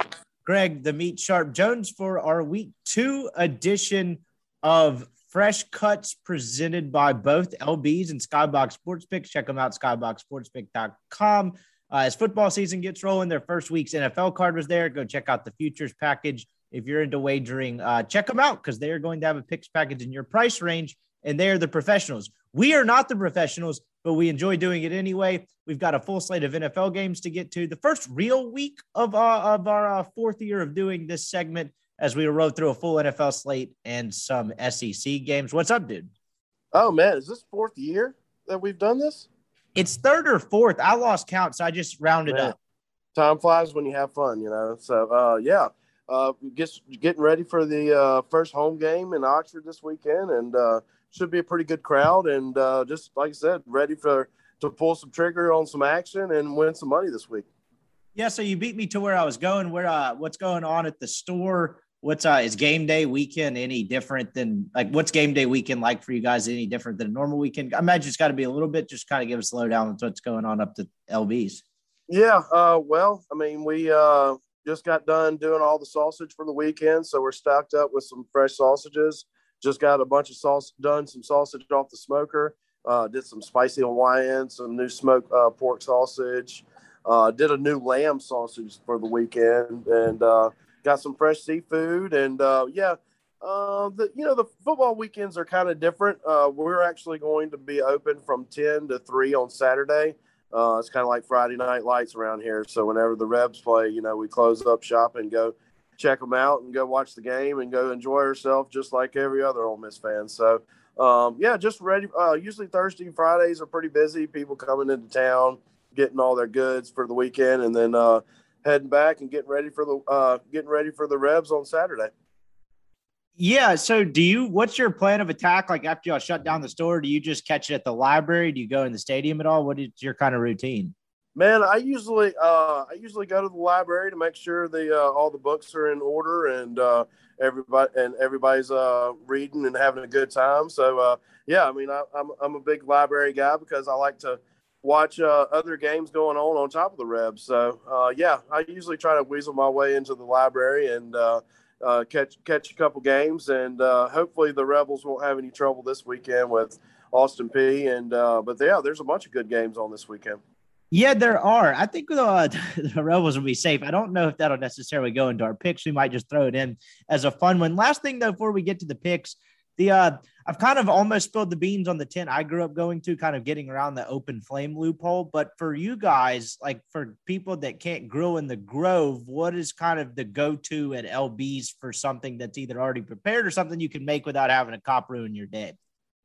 Greg the Meat Sharp Jones for our week two edition of Fresh Cuts presented by both L B's and Skybox Sports Picks. Check them out, skybox sports pick dot com. Uh, as football season gets rolling, their first week's N F L card was there. Go check out the futures package. If you're into wagering, uh, check them out because they are going to have a picks package in your price range, and they are the professionals. We are not the professionals, but we enjoy doing it anyway. We've got a full slate of N F L games to get to. The first real week of, uh, of our uh, fourth year of doing this segment as we rode through a full N F L slate and some S E C games. What's up, dude? Oh, man, is this fourth year that we've done this? It's third or fourth. I lost count, so I just rounded man. up. Time flies when you have fun, you know. So, uh, yeah, uh, just getting ready for the uh, first home game in Oxford this weekend, and uh, should be a pretty good crowd, and uh, just like I said, ready for to pull some trigger on some action and win some money this week. Yeah, so you beat me to where I was going. Where uh, what's going on at the store? What's uh, is game day weekend any different than like what's game day weekend like for you guys? Any different than a normal weekend? I imagine it's got to be a little bit. Just kind of give us a lowdown on what's going on up to L B's. Yeah, uh, well, I mean, we uh, just got done doing all the sausage for the weekend, so we're stocked up with some fresh sausages. Just got a bunch of sauce done, some sausage off the smoker, uh, did some spicy Hawaiian, some new smoked uh, pork sausage, uh, did a new lamb sausage for the weekend, and uh, got some fresh seafood. And, uh, yeah, uh, the, you know, the football weekends are kind of different. Uh, we're actually going to be open from ten to three on Saturday. Uh, it's kind of like Friday night lights around here. So whenever the Rebs play, you know, we close up shop and go check them out and go watch the game and go enjoy ourselves just like every other Ole Miss fan. So, um, yeah, just ready. Uh, usually Thursday and Fridays are pretty busy. People coming into town, getting all their goods for the weekend, and then uh, heading back and getting ready for the uh, getting ready for the Rebs on Saturday. Yeah. So, do you? What's your plan of attack? Like after y'all shut down the store, do you just catch it at the library? Do you go in the stadium at all? What is your kind of routine? Man, I usually uh, I usually go to the library to make sure the uh, all the books are in order and uh, everybody and everybody's uh, reading and having a good time. So uh, yeah, I mean I, I'm I'm a big library guy because I like to watch uh, other games going on on top of the Rebs. So uh, yeah, I usually try to weasel my way into the library and uh, uh, catch catch a couple games, and uh, hopefully the Rebels won't have any trouble this weekend with Austin Peay. And uh, but yeah, there's a bunch of good games on this weekend. Yeah, there are. I think uh, the Rebels will be safe. I don't know if that'll necessarily go into our picks. We might just throw it in as a fun one. Last thing, though, before we get to the picks, the uh, I've kind of almost spilled the beans on the tent I grew up going to, kind of getting around the open flame loophole. But for you guys, like for people that can't grill in the Grove, what is kind of the go-to at L B's for something that's either already prepared or something you can make without having a cop ruin your day?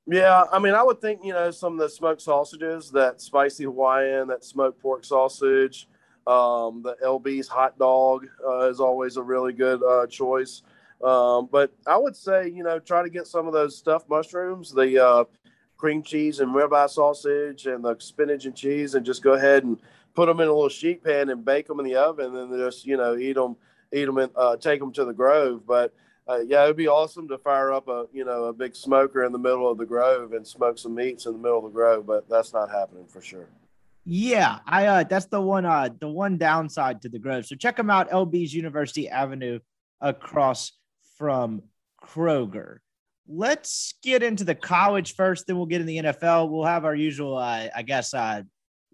Yeah, I mean, I would think, you know, some of the smoked sausages, that spicy Hawaiian, that smoked pork sausage, um, the L B's hot dog uh, is always a really good uh, choice. Um, but I would say, you know, try to get some of those stuffed mushrooms, the uh, cream cheese and ribeye sausage and the spinach and cheese, and just go ahead and put them in a little sheet pan and bake them in the oven, and then just, you know, eat them, eat them, and uh, take them to the Grove. But Uh, yeah, it'd be awesome to fire up a you know a big smoker in the middle of the Grove and smoke some meats in the middle of the Grove, but that's not happening for sure. Yeah, I uh, that's the one uh, the one downside to the Grove. So check them out, L B's University Avenue across from Kroger. Let's get into the college first, then we'll get in the N F L. We'll have our usual, uh, I guess, uh,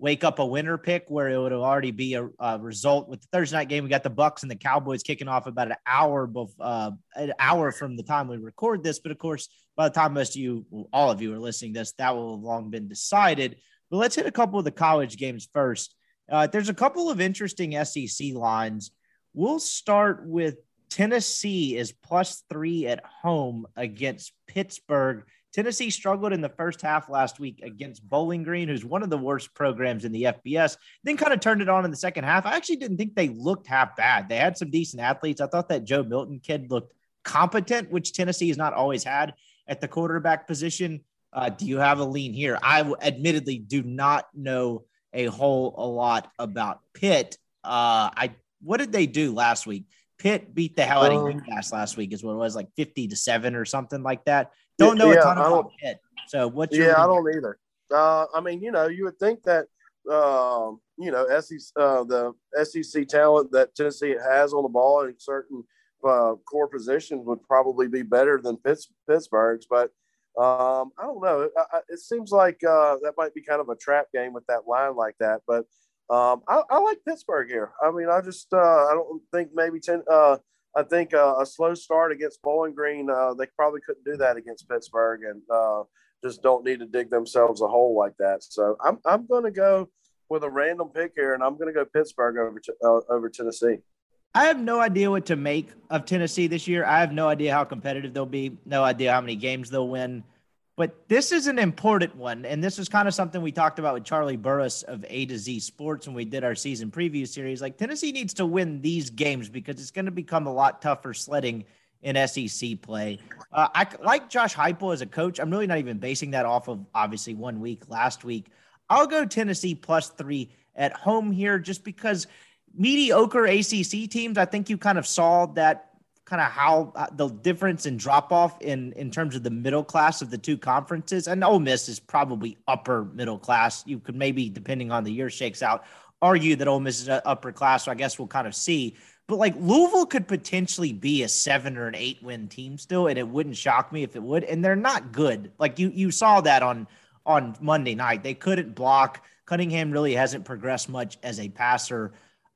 wake up a winner pick where it would already be a, a result with the Thursday night game. We got the Bucks and the Cowboys kicking off about an hour, before, uh, an hour from the time we record this. But of course, by the time most of you, well, all of you are listening to this, that will have long been decided, but let's hit a couple of the college games first. Uh, there's a couple of interesting S E C lines. We'll start with Tennessee is plus three at home against Pittsburgh. Tennessee struggled in the first half last week against Bowling Green, who's one of the worst programs in the F B S, then kind of turned it on in the second half. I actually didn't think they looked half bad. They had some decent athletes. I thought that Joe Milton kid looked competent, which Tennessee has not always had at the quarterback position. Uh, do you have a lean here? I w- admittedly do not know a whole a lot about Pitt. Uh, I what did they do last week? Pitt beat the hell out of um, UMass last week, is what it was, like fifty to seven or something like that. Don't know yeah, a ton about Pitt. So what's your yeah? Lean? I don't either. Uh, I mean, you know, you would think that uh, you know S E C, uh, the S E C talent that Tennessee has on the ball in certain uh, core positions would probably be better than Pitts, Pittsburgh's, but. Um, I don't know. I, I, it seems like uh, that might be kind of a trap game with that line like that. But um, I, I like Pittsburgh here. I mean, I just uh, I don't think maybe ten. Uh, I think uh, a slow start against Bowling Green. Uh, they probably couldn't do that against Pittsburgh, and uh, just don't need to dig themselves a hole like that. So I'm I'm going to go with a random pick here, and I'm going to go Pittsburgh over to, uh, over Tennessee. I have no idea what to make of Tennessee this year. I have no idea how competitive they'll be, no idea how many games they'll win. But this is an important one, and this is kind of something we talked about with Charlie Burris of A to Z Sports when we did our season preview series. Like, Tennessee needs to win these games because it's going to become a lot tougher sledding in S E C play. Uh, I like Josh Heupel as a coach. I'm really not even basing that off of, obviously, one week last week. I'll go Tennessee plus three at home here just because – mediocre A C C teams, I think you kind of saw that kind of how uh, the difference in drop-off in, in terms of the middle class of the two conferences. And Ole Miss is probably upper middle class. You could maybe, depending on the year shakes out, argue that Ole Miss is upper class, so I guess we'll kind of see. But, like, Louisville could potentially be a seven or an eight-win team still, and it wouldn't shock me if it would. And they're not good. Like, you you saw that on on Monday night. They couldn't block. Cunningham really hasn't progressed much as a passer.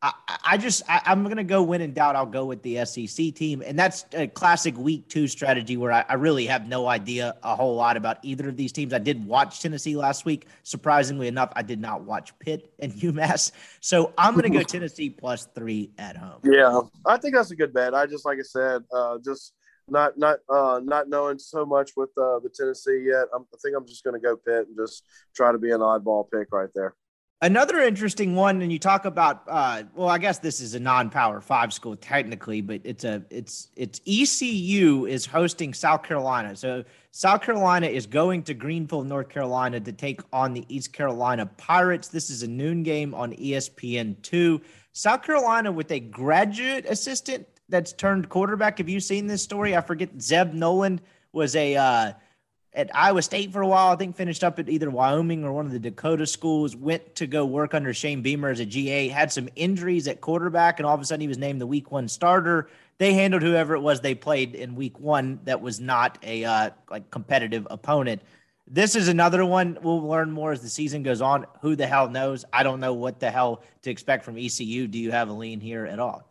I, I just, I, I'm going to go when in doubt, I'll go with the S E C team. And that's a classic week two strategy where I, I really have no idea a whole lot about either of these teams. I did watch Tennessee last week. Surprisingly enough, I did not watch Pitt and UMass. So I'm going to go Tennessee plus three at home. Yeah, I think that's a good bet. I just, like I said, uh, just not, not, uh, not knowing so much with uh, the Tennessee yet. I'm, I think I'm just going to go Pitt and just try to be an oddball pick right there. Another interesting one, and you talk about, uh, well, I guess this is a non-power five school technically, but it's a it's it's E C U is hosting South Carolina. So South Carolina is going to Greenville, North Carolina to take on the East Carolina Pirates. This is a noon game on E S P N two. South Carolina with a graduate assistant that's turned quarterback. Have you seen this story? I forget. Zeb Noland was a uh, – at Iowa State for a while, I think finished up at either Wyoming or one of the Dakota schools, went to go work under Shane Beamer as a G A, had some injuries at quarterback, and all of a sudden he was named the week one starter. They handled whoever it was they played in week one that was not a uh, like competitive opponent. This is another one. We'll learn more as the season goes on. Who the hell knows? I don't know what the hell to expect from E C U. Do you have a lean here at all?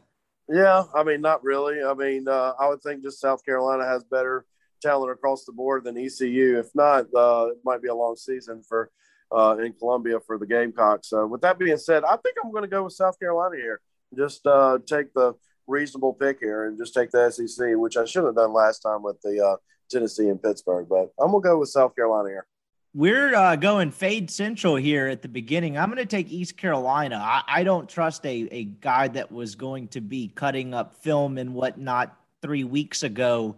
Yeah, I mean, not really. I mean, uh, I would think just South Carolina has better talent across the board than E C U. If not, uh, it might be a long season for uh, in Columbia for the Gamecocks. So with that being said, I think I'm going to go with South Carolina here. Just uh, take the reasonable pick here and just take the S E C, which I should have done last time with the uh, Tennessee and Pittsburgh. But I'm going to go with South Carolina here. We're uh, going fade central here at the beginning. I'm going to take East Carolina. I, I don't trust a, a guy that was going to be cutting up film and whatnot three weeks ago.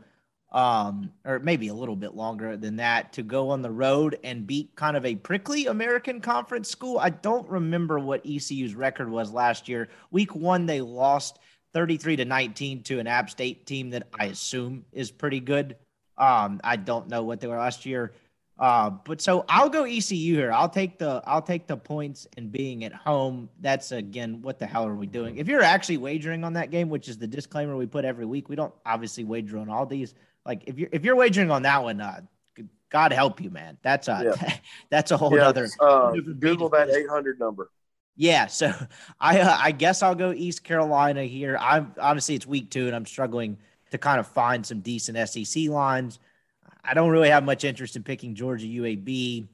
Um, or maybe a little bit longer than that, to go on the road and beat kind of a prickly American Conference school. I don't remember what E C U's record was last year. Week one, they lost thirty-three to nineteen to an App State team that I assume is pretty good. Um, I don't know what they were last year. Uh, but so I'll go E C U here. I'll take the, I'll take the points and being at home. That's again, what the hell are we doing? If you're actually wagering on that game, which is the disclaimer we put every week, we don't obviously wager on all these. Like if you're, if you're wagering on that one, uh, God help you, man. That's a, yeah. that's a whole yeah, other. Uh, Google that eight hundred number. Yeah. So I, uh, I guess I'll go East Carolina here. I'm honestly, it's week two and I'm struggling to kind of find some decent S E C lines. I don't really have much interest in picking Georgia U A B.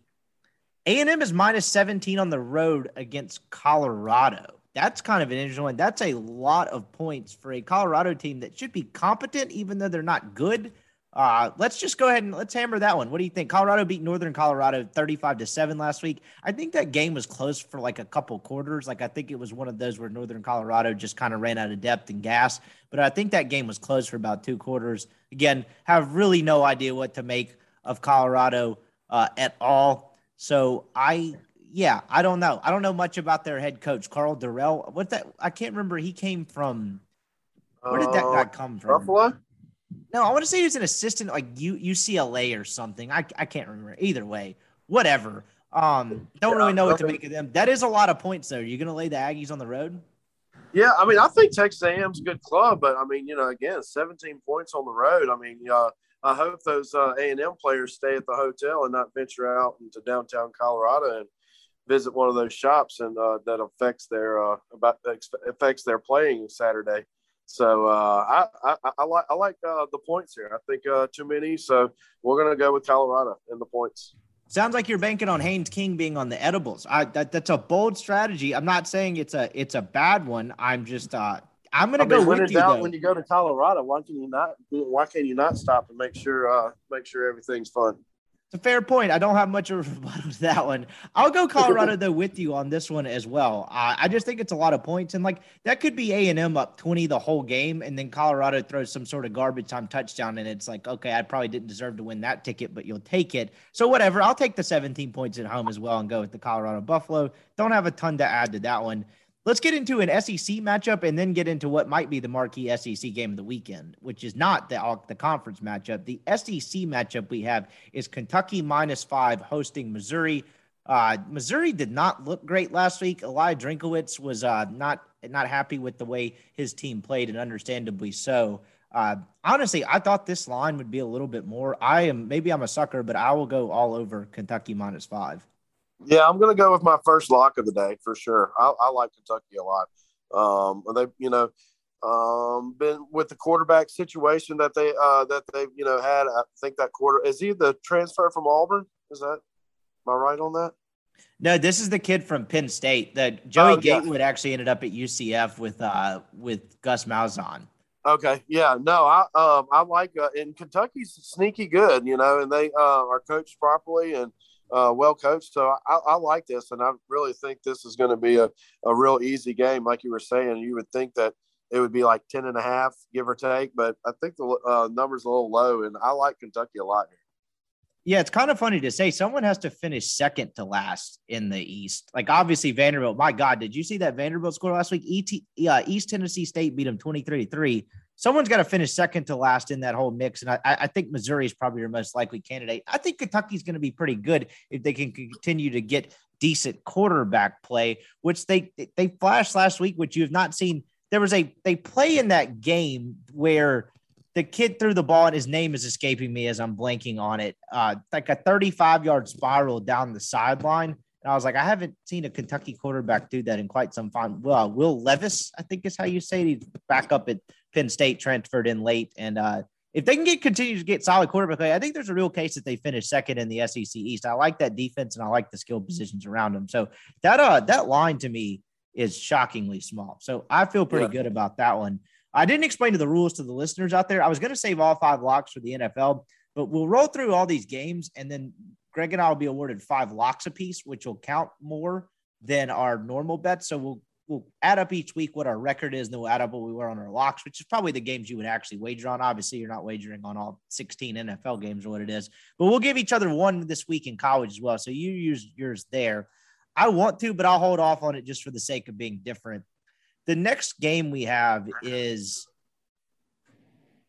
A and M is minus seventeen on the road against Colorado. That's kind of an interesting one. That's a lot of points for a Colorado team that should be competent, even though they're not good. Uh, let's just go ahead and let's hammer that one. What do you think? Colorado beat Northern Colorado thirty-five to seven last week. I think that game was close for like a couple quarters. Like I think it was one of those where Northern Colorado just kind of ran out of depth and gas. But I think that game was close for about two quarters. Again, have really no idea what to make of Colorado uh, at all. So I, yeah, I don't know. I don't know much about their head coach, Carl Durrell. What that? I can't remember. He came from. Where did that guy come from? Buffalo? No, I want to say he was an assistant, like U C L A or something. I I can't remember. Either way, whatever. Um, don't yeah, really know what to make of them. That is a lot of points, though. You're going to lay the Aggies on the road? Yeah, I mean, I think Texas A and M's a good club, but, I mean, you know, again, seventeen points on the road. I mean, uh, I hope those uh, A and M players stay at the hotel and not venture out into downtown Colorado and visit one of those shops, and uh, that affects their uh, about affects their playing Saturday. So uh, I, I, I like I like uh, the points here. I think uh, too many, so we're going to go with Colorado in the points. Sounds like you're banking on Haynes King being on the edibles. I, that, that's a bold strategy. I'm not saying it's a it's a bad one. I'm just uh, I'm going to go with you, though. When you go to Colorado, why can you not? Why can you not stop and make sure uh, make sure everything's fun? It's a fair point. I don't have much of a rebuttal to that one. I'll go Colorado, though, with you on this one as well. Uh, I just think it's a lot of points. And, like, that could be A and M up twenty the whole game, and then Colorado throws some sort of garbage time touchdown, and it's like, okay, I probably didn't deserve to win that ticket, but you'll take it. So, whatever. I'll take the seventeen points at home as well and go with the Colorado Buffalo. Don't have a ton to add to that one. Let's get into an S E C matchup and then get into what might be the marquee S E C game of the weekend, which is not the, the conference matchup. The S E C matchup we have is Kentucky minus five hosting Missouri. Uh, Missouri did not look great last week. Eli Drinkwitz was uh, not not happy with the way his team played, and understandably so. Uh, honestly, I thought this line would be a little bit more. I am maybe I'm a sucker, but I will go all over Kentucky minus five. Yeah, I'm going to go with my first lock of the day for sure. I, I like Kentucky a lot. Um, they, you know, um, been with the quarterback situation that they uh, that they you know had. I think that quarter is he the transfer from Auburn? Is that am I right on that? No, this is the kid from Penn State. That Joey oh, yeah. Gatewood actually ended up at U C F with uh, with Gus Malzahn. Okay, yeah, no, I um, I like uh, and Kentucky's sneaky good, you know, and they uh, are coached properly and. Uh, well coached, so I, I like this, and I really think this is going to be a, a real easy game. Like you were saying, you would think that it would be like ten and a half, give or take, but I think the uh, number's a little low, and I like Kentucky a lot here. Yeah, it's kind of funny to say someone has to finish second to last in the East. Like, obviously, Vanderbilt. My God, did you see that Vanderbilt score last week? E T, uh, East Tennessee State beat them twenty-three to three. Someone's got to finish second to last in that whole mix. And I, I think Missouri is probably your most likely candidate. I think Kentucky's going to be pretty good if they can continue to get decent quarterback play, which they, they flashed last week, which you have not seen. There was a, they play in that game where the kid threw the ball and his name is escaping me as I'm blanking on it. Uh, like a thirty-five yard spiral down the sideline. And I was like, I haven't seen a Kentucky quarterback do that in quite some time. Well, Will Levis, I think is how you say it. He's back up at Penn State, transferred in late. And uh, if they can get continue to get solid quarterback play, I think there's a real case that they finish second in the S E C East. I like that defense, and I like the skill positions around them. So that uh, that line to me is shockingly small. So I feel pretty yeah. good about that one. I didn't explain to the rules to the listeners out there. I was going to save all five locks for the N F L, but we'll roll through all these games, and then Greg and I will be awarded five locks apiece, which will count more than our normal bets. So we'll we'll add up each week what our record is, and then we'll add up what we were on our locks, which is probably the games you would actually wager on. Obviously, you're not wagering on all sixteen N F L games or what it is, but we'll give each other one this week in college as well. So you use yours there. I want to, but I'll hold off on it just for the sake of being different. The next game we have is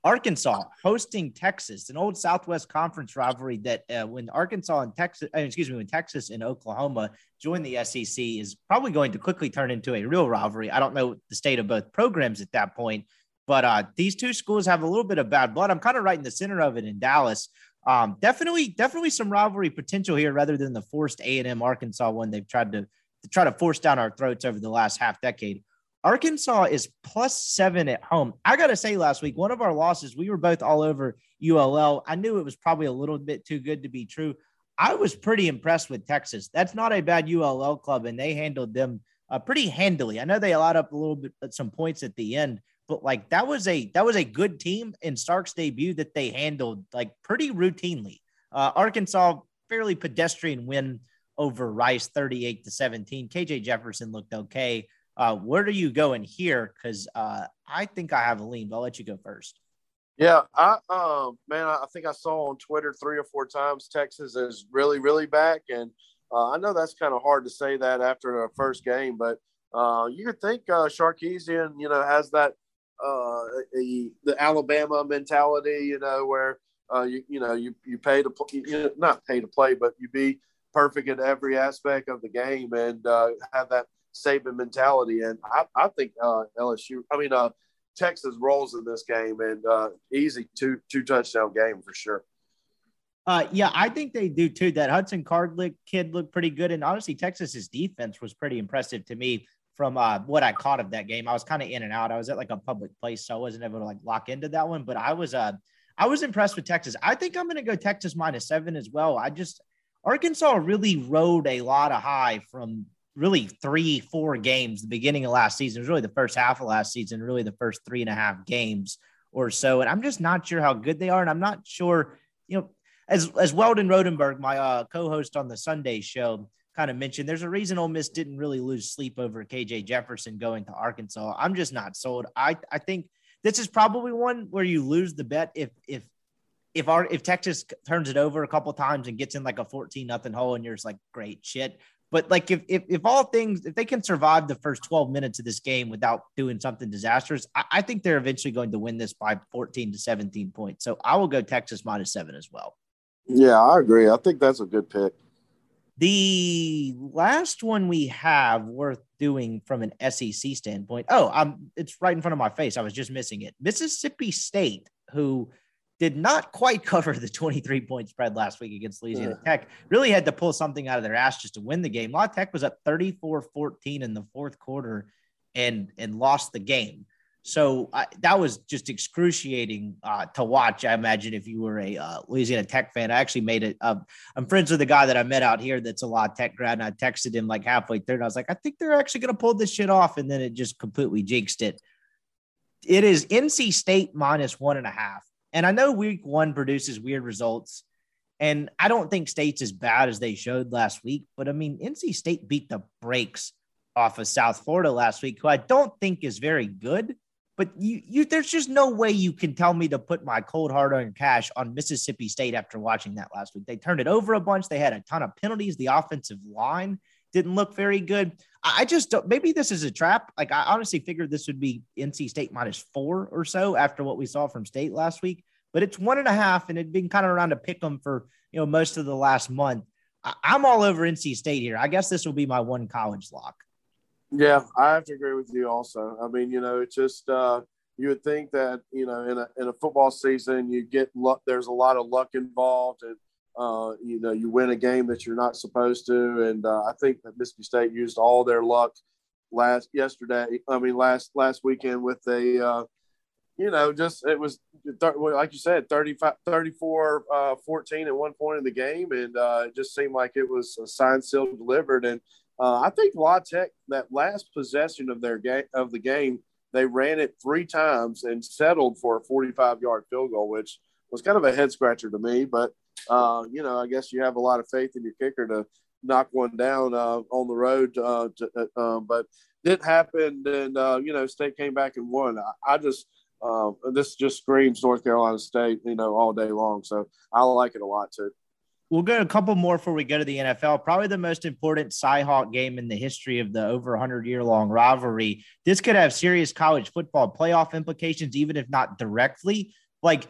Arkansas hosting Texas, an old Southwest Conference rivalry that uh, when Arkansas and Texas, excuse me, when Texas and Oklahoma join the S E C is probably going to quickly turn into a real rivalry. I don't know the state of both programs at that point, but uh, these two schools have a little bit of bad blood. I'm kind of right in the center of it in Dallas. Um, definitely, definitely some rivalry potential here rather than the forced A and M Arkansas one they've tried to, to try to force down our throats over the last half decade. Arkansas is plus seven at home. I got to say last week, one of our losses, we were both all over U L L. I knew it was probably a little bit too good to be true. I was pretty impressed with Texas. That's not a bad U L L club, and they handled them uh, pretty handily. I know they allowed up a little bit, some points at the end, but like that was a that was a good team in Stark's debut that they handled like pretty routinely. Uh, Arkansas fairly pedestrian win over Rice, thirty-eight to seventeen. K J Jefferson looked okay. Uh, where do you go in here? Because uh, I think I have a lean, but I'll let you go first. Yeah, I um, man, I think I saw on Twitter three or four times Texas is really, really back. And uh, I know that's kind of hard to say that after the first game, but uh, you could think uh, Sarkisian, you know, has that uh, the, the Alabama mentality, you know, where, uh, you you know, you, you pay to play, you know, not pay to play, but you be perfect in every aspect of the game and uh, have that Saban mentality. And I, I think uh, L S U, I mean, uh, Texas rolls in this game and uh, easy two two touchdown game for sure. Uh, yeah, I think they do too. That Hudson Cardlick kid looked pretty good, and honestly, Texas's defense was pretty impressive to me from uh, what I caught of that game. I was kind of in and out. I was at like a public place, so I wasn't able to like lock into that one. But I was uh, I was impressed with Texas. I think I'm going to go Texas minus seven as well. I just Arkansas really rode a lot of high from really three, four games, the beginning of last season. It was really the first half of last season, really the first three and a half games or so. And I'm just not sure how good they are. And I'm not sure, you know, as, as Weldon Rodenberg, my uh, co-host on the Sunday show, kind of mentioned, there's a reason Ole Miss didn't really lose sleep over K J Jefferson going to Arkansas. I'm just not sold. I, I think this is probably one where you lose the bet if, if, If our if Texas turns it over a couple times and gets in like a fourteen nothing hole and you're just like, great shit. But like if, if if all things, if they can survive the first twelve minutes of this game without doing something disastrous, I, I think they're eventually going to win this by fourteen to seventeen points. So I will go Texas minus seven as well. Yeah, I agree. I think that's a good pick. The last one we have worth doing from an S E C standpoint. Oh, I'm, it's right in front of my face. I was just missing it. Mississippi State, who did not quite cover the twenty-three point spread last week against Louisiana yeah. Tech. Really had to pull something out of their ass just to win the game. La Tech was up thirty-four fourteen in the fourth quarter and, and lost the game. So I, that was just excruciating uh, to watch, I imagine, if you were a uh, Louisiana Tech fan. I actually made it up. I'm friends with the guy that I met out here that's a La Tech grad, and I texted him like halfway through, and I was like, I think they're actually going to pull this shit off, and then it just completely jinxed it. It is N C State minus one and a half. And I know week one produces weird results, and I don't think State's as bad as they showed last week. But, I mean, N C State beat the brakes off of South Florida last week, who I don't think is very good. But you, you, there's just no way you can tell me to put my cold, hard-earned cash on Mississippi State after watching that last week. They turned it over a bunch. They had a ton of penalties. The offensive line didn't look very good. I just don't, maybe this is a trap. Like I honestly figured this would be N C State minus four or so after what we saw from State last week, but it's one and a half and it'd been kind of around to pick them for, you know, most of the last month. I, I'm all over N C State here. I guess this will be my one college lock. Yeah. I have to agree with you also. I mean, you know, it's just, uh, you would think that, you know, in a, in a football season, you get luck. There's a lot of luck involved and, Uh, you know, you win a game that you're not supposed to, and uh, I think that Mississippi State used all their luck last yesterday. I mean, last last weekend with a, uh, you know, just it was like you said, thirty-five, thirty-four, uh, fourteen at one point in the game, and uh, it just seemed like it was a signed, sealed, delivered. And uh, I think La Tech, that last possession of their game of the game, they ran it three times and settled for a forty-five yard field goal, which was kind of a head scratcher to me, but. Uh, you know, I guess you have a lot of faith in your kicker to knock one down uh, on the road, uh, to, uh, uh, but it happened, and uh, you know, State came back and won. I, I just uh, this just screams North Carolina State, you know, all day long. So I like it a lot too. We'll go a couple more before we go to the N F L. Probably the most important Cy-Hawk game in the history of the over hundred-year-long rivalry. This could have serious college football playoff implications, even if not directly, like.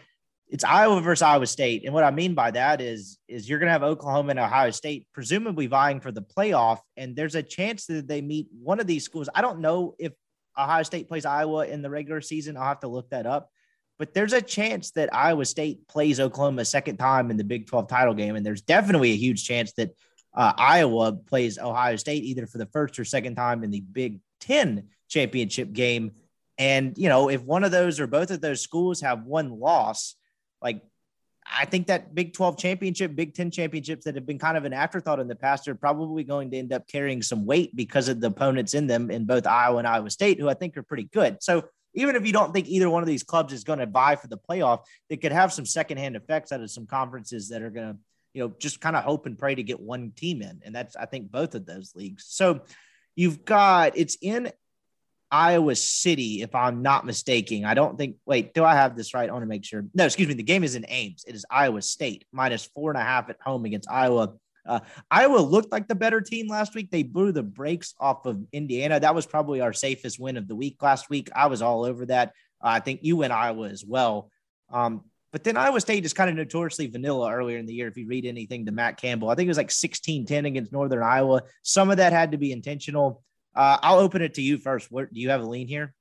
It's Iowa versus Iowa State. And what I mean by that is, is you're going to have Oklahoma and Ohio State presumably vying for the playoff. And there's a chance that they meet one of these schools. I don't know if Ohio State plays Iowa in the regular season. I'll have to look that up. But there's a chance that Iowa State plays Oklahoma a second time in the Big twelve title game. And there's definitely a huge chance that uh, Iowa plays Ohio State either for the first or second time in the Big ten championship game. And, you know, if one of those or both of those schools have one loss, like, I think that Big twelve championship, Big ten championships that have been kind of an afterthought in the past are probably going to end up carrying some weight because of the opponents in them in both Iowa and Iowa State, who I think are pretty good. So even if you don't think either one of these clubs is going to vie for the playoff, it could have some secondhand effects out of some conferences that are going to, you know, just kind of hope and pray to get one team in. And that's, I think, both of those leagues. So you've got, it's in Iowa City, if I'm not mistaken. I don't think, wait, do I have this right? I want to make sure. No, excuse me. The game is in Ames. It is Iowa State minus four and a half at home against Iowa. Uh, Iowa looked like the better team last week. They blew the brakes off of Indiana. That was probably our safest win of the week last week. I was all over that. Uh, I think you went Iowa as well. Um, But then Iowa State is kind of notoriously vanilla earlier in the year. If you read anything to Matt Campbell, I think it was like sixteen ten against Northern Iowa. Some of that had to be intentional. Uh, I'll open it to you first. What, do you have a lean here?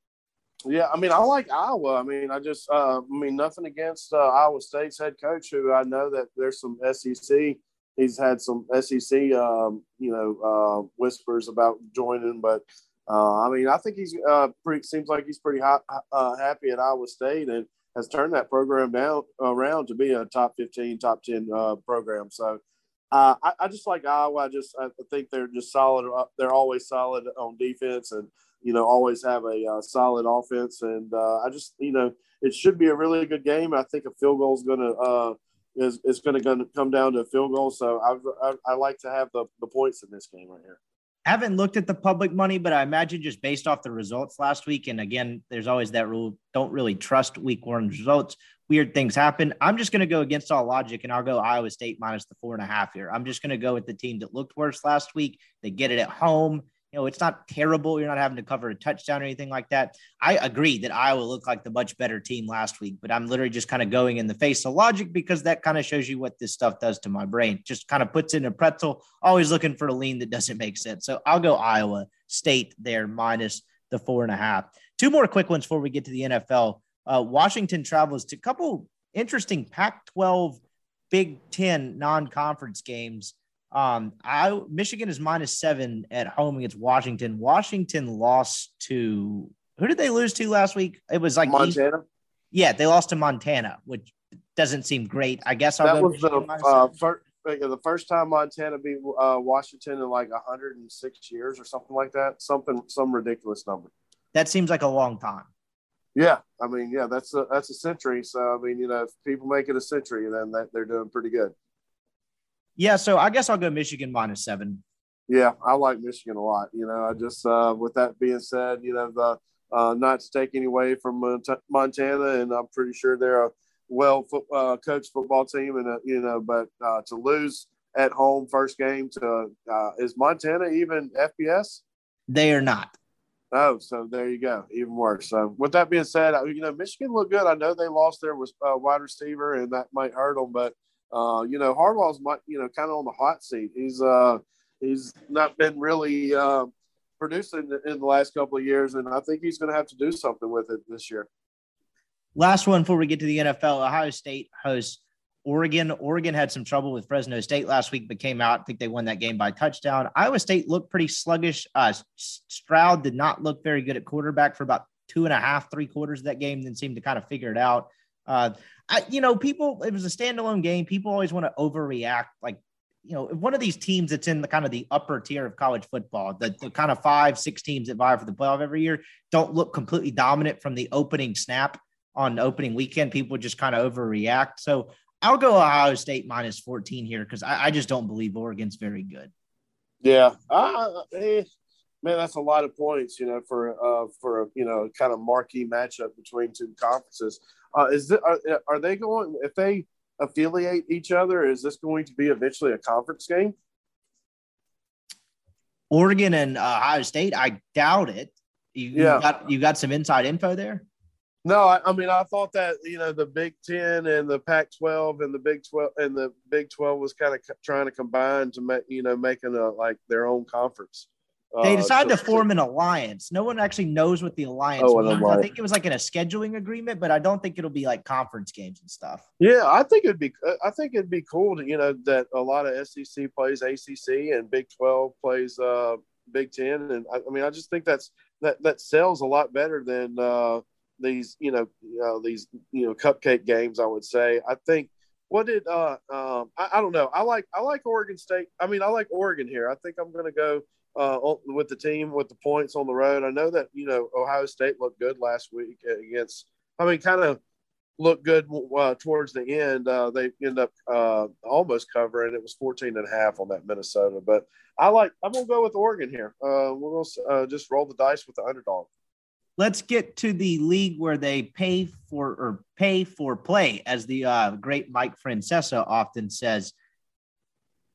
Yeah, I mean, I like Iowa. I mean, I just, uh, I mean, nothing against uh, Iowa State's head coach, who I know that there's some S E C. He's had some S E C, um, you know, uh, whispers about joining, but uh, I mean, I think he's uh, pretty. Seems like he's pretty hot, uh, happy at Iowa State, and has turned that program down around to be a top fifteen, top ten uh, program. So uh, I, I just like Iowa. I just I think they're just solid. They're always solid on defense, and you know always have a uh, solid offense. And uh, I just you know it should be a really good game. I think a field goal is going to uh, is is going to come down to a field goal. So I, I I like to have the the points in this game right here. I haven't looked at the public money, but I imagine just based off the results last week. And again, there's always that rule. Don't really trust week one results. Weird things happen. I'm just going to go against all logic, and I'll go Iowa State minus the four and a half here. I'm just going to go with the team that looked worse last week. They get it at home. You know, it's not terrible. You're not having to cover a touchdown or anything like that. I agree that Iowa looked like the much better team last week, but I'm literally just kind of going in the face of logic because that kind of shows you what this stuff does to my brain. Just kind of puts in a pretzel, always looking for a lean that doesn't make sense. So I'll go Iowa State there minus the four and a half. Two more quick ones before we get to the N F L. Uh, Washington travels to a couple interesting Pac twelve, Big Ten non-conference games. Um, I Michigan is minus seven at home against Washington. Washington lost to who did they lose to last week? It was like Montana. East, yeah, they lost to Montana, which doesn't seem great. I guess that was the uh, first, the first time Montana beat uh, Washington in like one hundred six years or something like that. Something some ridiculous number. That seems like a long time. Yeah, I mean, yeah, that's a, that's a century. So I mean, you know, if people make it a century, then that, they're doing pretty good. Yeah, so I guess I'll go Michigan minus seven. Yeah, I like Michigan a lot. You know, I just uh, with that being said, you know, the, uh, not to take any away from Montana, and I'm pretty sure they're a well-coached fo- uh, football team, and uh, you know, but uh, to lose at home first game to uh, is Montana even F B S? They are not. Oh, so there you go, even worse. So with that being said, you know, Michigan looked good. I know they lost their uh, wide receiver, and that might hurt them, but. Uh, you know, Harbaugh's, you know, kind of on the hot seat. He's uh, he's not been really uh, producing in the last couple of years, and I think he's going to have to do something with it this year. Last one before we get to the N F L, Ohio State hosts Oregon. Oregon had some trouble with Fresno State last week, but came out. I think they won that game by touchdown. Iowa State looked pretty sluggish. Uh, Stroud did not look very good at quarterback for about two and a half, three quarters of that game, then seemed to kind of figure it out. Uh, I, you know, people, it was a standalone game. People always want to overreact. Like, you know, one of these teams that's in the kind of the upper tier of college football, the, the kind of five, six teams that vie for the playoff every year don't look completely dominant from the opening snap on opening weekend. People just kind of overreact. So I'll go Ohio State minus fourteen here, 'cause I, I just don't believe Oregon's very good. Yeah. Uh, eh, man, that's a lot of points, you know, for, uh, for, you know, kind of marquee matchup between two conferences. Uh, is this, are, are they going if they affiliate each other? Is this going to be eventually a conference game? Oregon and uh, Ohio State, I doubt it. You, yeah. you got you got some inside info there. No, I, I mean I thought that you know the Big Ten and the Pac twelve and the Big twelve and the Big twelve was kind of co- trying to combine to make you know making a like their own conference. They decided uh, so, to form an alliance. No one actually knows what the alliance oh, means. Alliance. I think it was like in a scheduling agreement, but I don't think it'll be like conference games and stuff. Yeah, I think it'd be. I think it'd be cool to you know that a lot of S E C plays A C C and Big twelve plays uh, Big Ten, and I, I mean I just think that's that that sells a lot better than uh, these you know uh, these you know cupcake games. I would say. I think. What did uh um I, I don't know. I like I like Oregon State. I mean I like Oregon here. I think I'm gonna go. uh, with the team, with the points on the road. I know that, you know, Ohio State looked good last week against, I mean, kind of looked good uh, towards the end. Uh, they end up uh, almost covering. It was fourteen and a half on that Minnesota, but I like, I'm going to go with Oregon here. Uh, we're going to uh, just roll the dice with the underdog. Let's get to the league where they pay for or pay for play, as the uh, great Mike Francesa often says.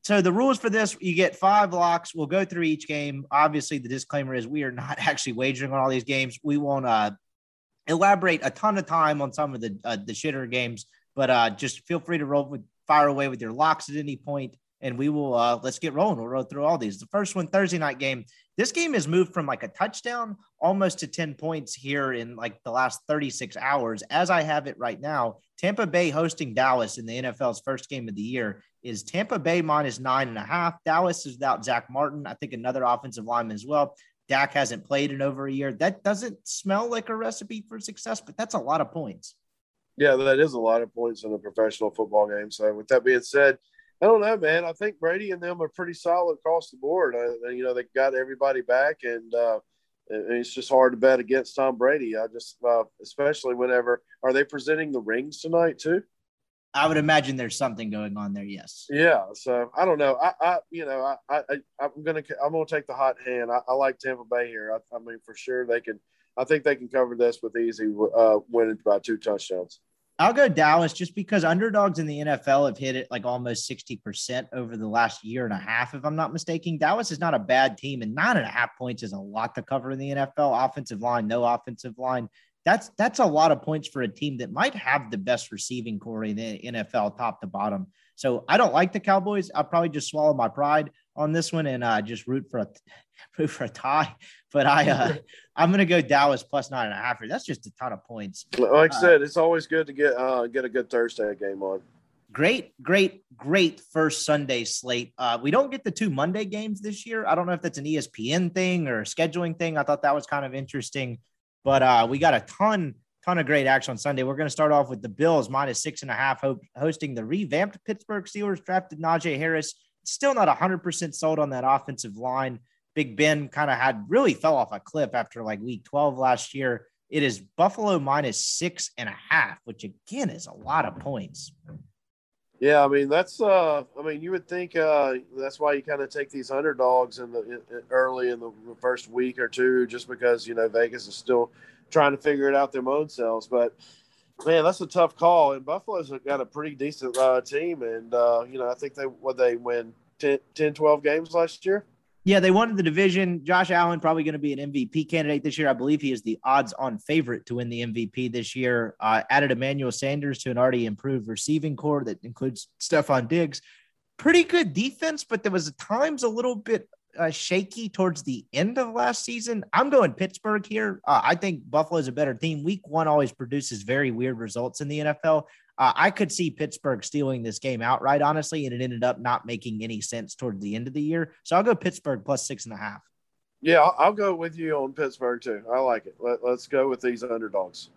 So the rules for this, you get five locks. We'll go through each game. Obviously, the disclaimer is we are not actually wagering on all these games. We won't uh, elaborate a ton of time on some of the uh, the shitter games, but uh, just feel free to roll with, fire away with your locks at any point, and we will uh, let's get rolling. We'll roll through all these. The first one, Thursday night game. This game has moved from like a touchdown almost to ten points here in like the last thirty-six hours. As I have it right now, Tampa Bay hosting Dallas in the N F L's first game of the year is Tampa Bay minus nine and a half. Dallas is without Zach Martin, I think another offensive lineman as well. Dak hasn't played in over a year. That doesn't smell like a recipe for success, but that's a lot of points. Yeah, that is a lot of points in a professional football game. So with that being said, I don't know, man. I think Brady and them are pretty solid across the board. I, you know, they got everybody back, and, uh, and it's just hard to bet against Tom Brady. I just, uh, especially whenever are they presenting the rings tonight too? I would imagine there's something going on there. Yes. Yeah. So I don't know. I, I you know, I, I, I'm gonna, I'm gonna take the hot hand. I, I like Tampa Bay here. I, I mean, for sure they can. I think they can cover this with easy uh, winning by two touchdowns. I'll go Dallas just because underdogs in the N F L have hit it like almost sixty percent over the last year and a half, if I'm not mistaken. Dallas is not a bad team, and nine and a half points is a lot to cover in the N F L. Offensive line, no offensive line. That's that's a lot of points for a team that might have the best receiving core in the N F L top to bottom. So I don't like the Cowboys. I'll probably just swallow my pride on this one and uh, just root for a root for a tie. But I, uh, I'm going to go Dallas plus nine and a half. That's just a ton of points. Like I said, uh, it's always good to get uh, get a good Thursday game on. Great, great, great first Sunday slate. Uh, we don't get the two Monday games this year. I don't know if that's an E S P N thing or a scheduling thing. I thought that was kind of interesting. But uh, we got a ton, ton of great action on Sunday. We're going to start off with the Bills, minus six and a half, hosting the revamped Pittsburgh Steelers, drafted Najee Harris. Still not one hundred percent sold on that offensive line. Big Ben kind of had really fell off a cliff after like week twelve last year. It is Buffalo minus six and a half, which again is a lot of points. Yeah, I mean, that's, uh, I mean, you would think uh, that's why you kind of take these underdogs in the in, early in the first week or two, just because, you know, Vegas is still trying to figure it out their own selves. But man, that's a tough call. And Buffalo's got a pretty decent uh, team. And, uh, you know, I think they, what they win ten, twelve games last year. Yeah, they won the division. Josh Allen probably going to be an M V P candidate this year. I believe he is the odds-on favorite to win the M V P this year. Uh, added Emmanuel Sanders to an already improved receiving core that includes Stephon Diggs. Pretty good defense, but there was at times a little bit uh, shaky towards the end of last season. I'm going Pittsburgh here. Uh, I think Buffalo's a better team. Week one always produces very weird results in the N F L. Uh, I could see Pittsburgh stealing this game outright, honestly, and it ended up not making any sense towards the end of the year. So I'll go Pittsburgh plus six and a half. Yeah, I'll, I'll go with you on Pittsburgh too. I like it. Let, let's go with these underdogs.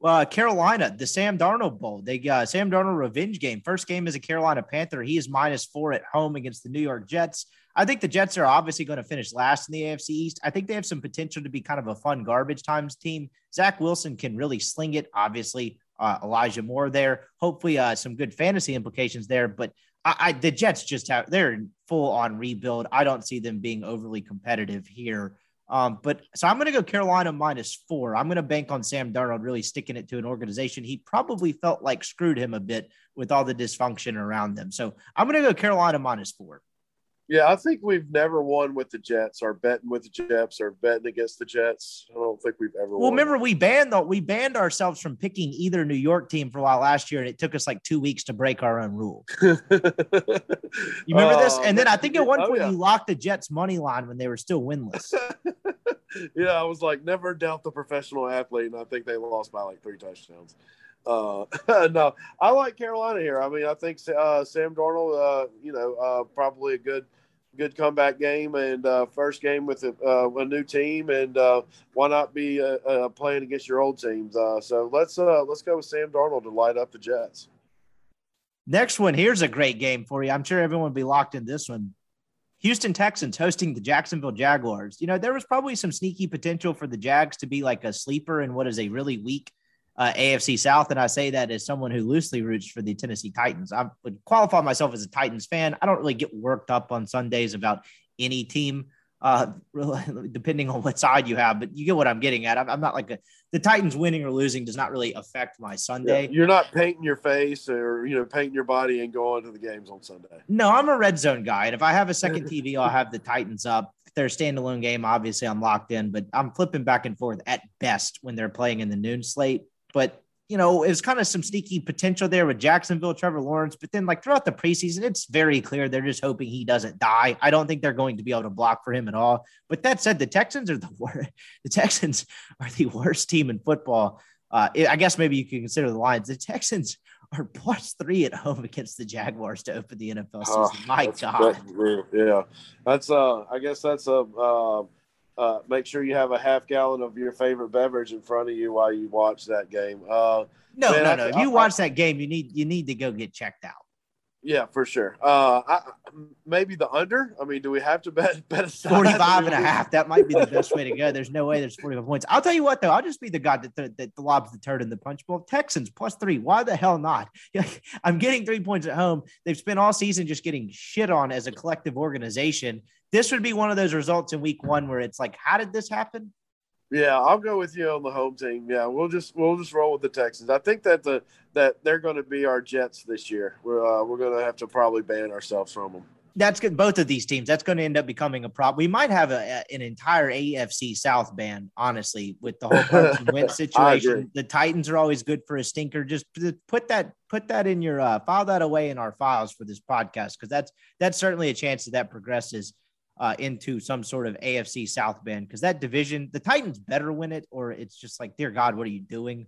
Well, uh, Carolina, the Sam Darnold Bowl. They uh, Sam Darnold revenge game. First game is a Carolina Panther. He is minus four at home against the New York Jets. I think the Jets are obviously going to finish last in the A F C East. I think they have some potential to be kind of a fun garbage times team. Zach Wilson can really sling it, obviously. Uh, Elijah Moore there. Hopefully uh, some good fantasy implications there. But I, I, the Jets just have – they're full on rebuild. I don't see them being overly competitive here. Um, but so I'm going to go Carolina minus four. I'm going to bank on Sam Darnold really sticking it to an organization. He probably felt like screwed him a bit with all the dysfunction around them. So I'm going to go Carolina minus four. Yeah, I think we've never won with the Jets or betting with the Jets or betting against the Jets. I don't think we've ever well, won. Well, remember, we banned though we banned ourselves from picking either New York team for a while last year, and it took us like two weeks to break our own rule. You remember uh, this? And then I think at one point oh, yeah. you locked the Jets' money line when they were still winless. Yeah, I was like, never doubt the professional athlete, and I think they lost by like three touchdowns. Uh, no, I like Carolina here. I mean, I think uh, Sam Darnold, uh, you know, uh, probably a good, good comeback game and uh, first game with a, uh, a new team, and uh, why not be uh, uh, playing against your old teams? Uh, so let's uh, let's go with Sam Darnold to light up the Jets. Next one, here's a great game for you. I'm sure everyone will be locked in this one. Houston Texans hosting the Jacksonville Jaguars. You know, there was probably some sneaky potential for the Jags to be like a sleeper in what is a really weak uh, A F C South. And I say that as someone who loosely roots for the Tennessee Titans. I would qualify myself as a Titans fan. I don't really get worked up on Sundays about any team, uh, depending on what side you have, but you get what I'm getting at. I'm, I'm not like a, the Titans winning or losing does not really affect my Sunday. Yeah, you're not painting your face or, you know, painting your body and going to the games on Sunday. No, I'm a red zone guy. And if I have a second T V, I'll have the Titans up. If they're a standalone game, obviously I'm locked in, but I'm flipping back and forth at best when they're playing in the noon slate. But, you know, it was kind of some sneaky potential there with Jacksonville, Trevor Lawrence. But then, like, throughout the preseason, it's very clear they're just hoping he doesn't die. I don't think they're going to be able to block for him at all. But that said, the Texans are the worst. The Texans are the worst team in football. Uh, I guess maybe you can consider the Lions. The Texans are plus three at home against the Jaguars to open the N F L season. Uh, My God. That, yeah, that's. Uh, I guess that's a. Uh, Uh, make sure you have a half gallon of your favorite beverage in front of you while you watch that game. Uh, no, man, no, no. I, if you I, watch that game, you need you need to go get checked out. Yeah, for sure. Uh, I, maybe the under. I mean, do we have to bet, bet a side? forty-five and a half. That might be the best way to go. There's no way there's forty-five points. I'll tell you what, though. I'll just be the guy that, th- that lobs the turd in the punch bowl. Texans plus three. Why the hell not? I'm getting three points at home. They've spent all season just getting shit on as a collective organization. This would be one of those results in week one where it's like, how did this happen? Yeah, I'll go with you on the home team. Yeah, we'll just we'll just roll with the Texans. I think that the that they're going to be our Jets this year. We're uh, we're going to have to probably ban ourselves from them. That's good. Both of these teams. That's going to end up becoming a problem. We might have a, a, an entire A F C South ban, honestly, with the whole Carson Wentz situation. The Titans are always good for a stinker. Just put that put that in your uh, file that away in our files for this podcast, because that's that's certainly a chance that that progresses Uh, into some sort of A F C South ban, because that division, the Titans better win it, or it's just like, dear God, what are you doing?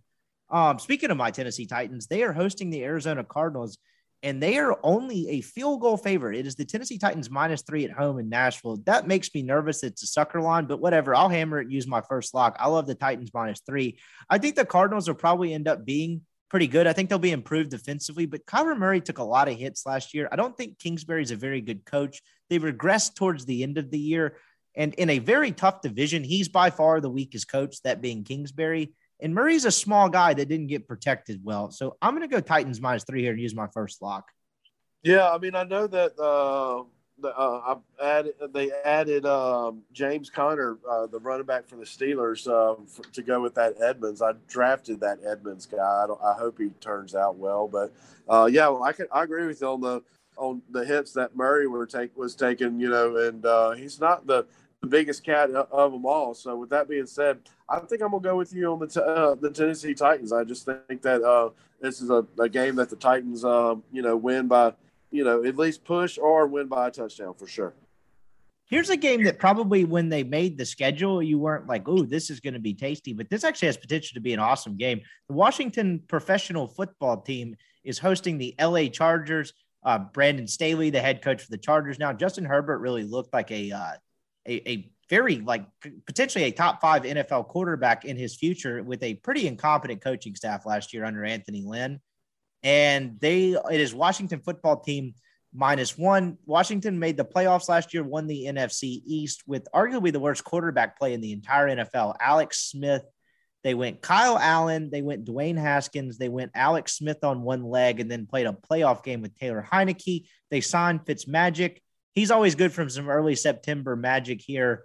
Um, speaking of my Tennessee Titans, they are hosting the Arizona Cardinals, and they are only a field goal favorite. It is the Tennessee Titans minus three at home in Nashville. That makes me nervous. It's a sucker line, but whatever. I'll hammer it, use my first lock. I love the Titans minus three. I think the Cardinals will probably end up being pretty good. I think they'll be improved defensively, but Kyler Murray took a lot of hits last year. I don't think Kingsbury's a very good coach. They regressed towards the end of the year, and in a very tough division, he's by far the weakest coach, that being Kingsbury. And Murray's a small guy that didn't get protected well. So I'm going to go Titans minus three here and use my first lock. Yeah, I mean, I know that uh, the, uh, I added, they added um, James Conner, uh, the running back for the Steelers, uh, for, to go with that Edmonds. I drafted that Edmonds guy. I, don't, I hope he turns out well. But, uh, yeah, well, I, can, I agree with you on the – on the hits that Murray were take was taking, you know, and uh, he's not the, the biggest cat of them all. So with that being said, I think I'm going to go with you on the, t- uh, the Tennessee Titans. I just think that uh, this is a, a game that the Titans, um, you know, win by, you know, at least push or win by a touchdown for sure. Here's a game that probably when they made the schedule, you weren't like, oh, this is going to be tasty, but this actually has potential to be an awesome game. The Washington professional football team is hosting the L A Chargers. Uh, Brandon Staley, the head coach for the Chargers now. Justin Herbert really looked like a, uh, a a very, like, potentially a top five N F L quarterback in his future with a pretty incompetent coaching staff last year under Anthony Lynn. And they it is Washington football team minus one. Washington made the playoffs last year, won the N F C East with arguably the worst quarterback play in the entire N F L, Alex Smith. They went Kyle Allen, they went Dwayne Haskins, they went Alex Smith on one leg, and then played a playoff game with Taylor Heineke. They signed Fitzmagic. He's always good from some early September magic here.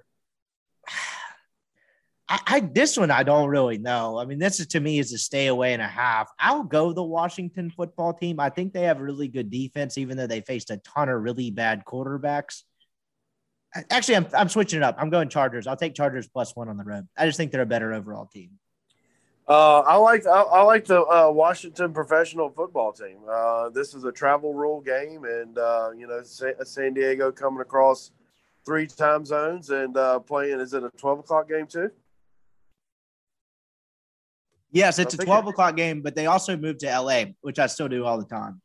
I, I this one I don't really know. I mean, this is, to me, is a stay away and a half. I'll go the Washington football team. I think they have a really good defense, even though they faced a ton of really bad quarterbacks. Actually, I'm I'm switching it up. I'm going Chargers. I'll take Chargers plus one on the road. I just think they're a better overall team. Uh, I like I, I like the uh, Washington professional football team. Uh, this is a travel rule game, and uh, you know, San, San Diego coming across three time zones and uh, playing. Is it a twelve o'clock game too? Yes, it's I a twelve it, o'clock game, but they also moved to L A, which I still do all the time.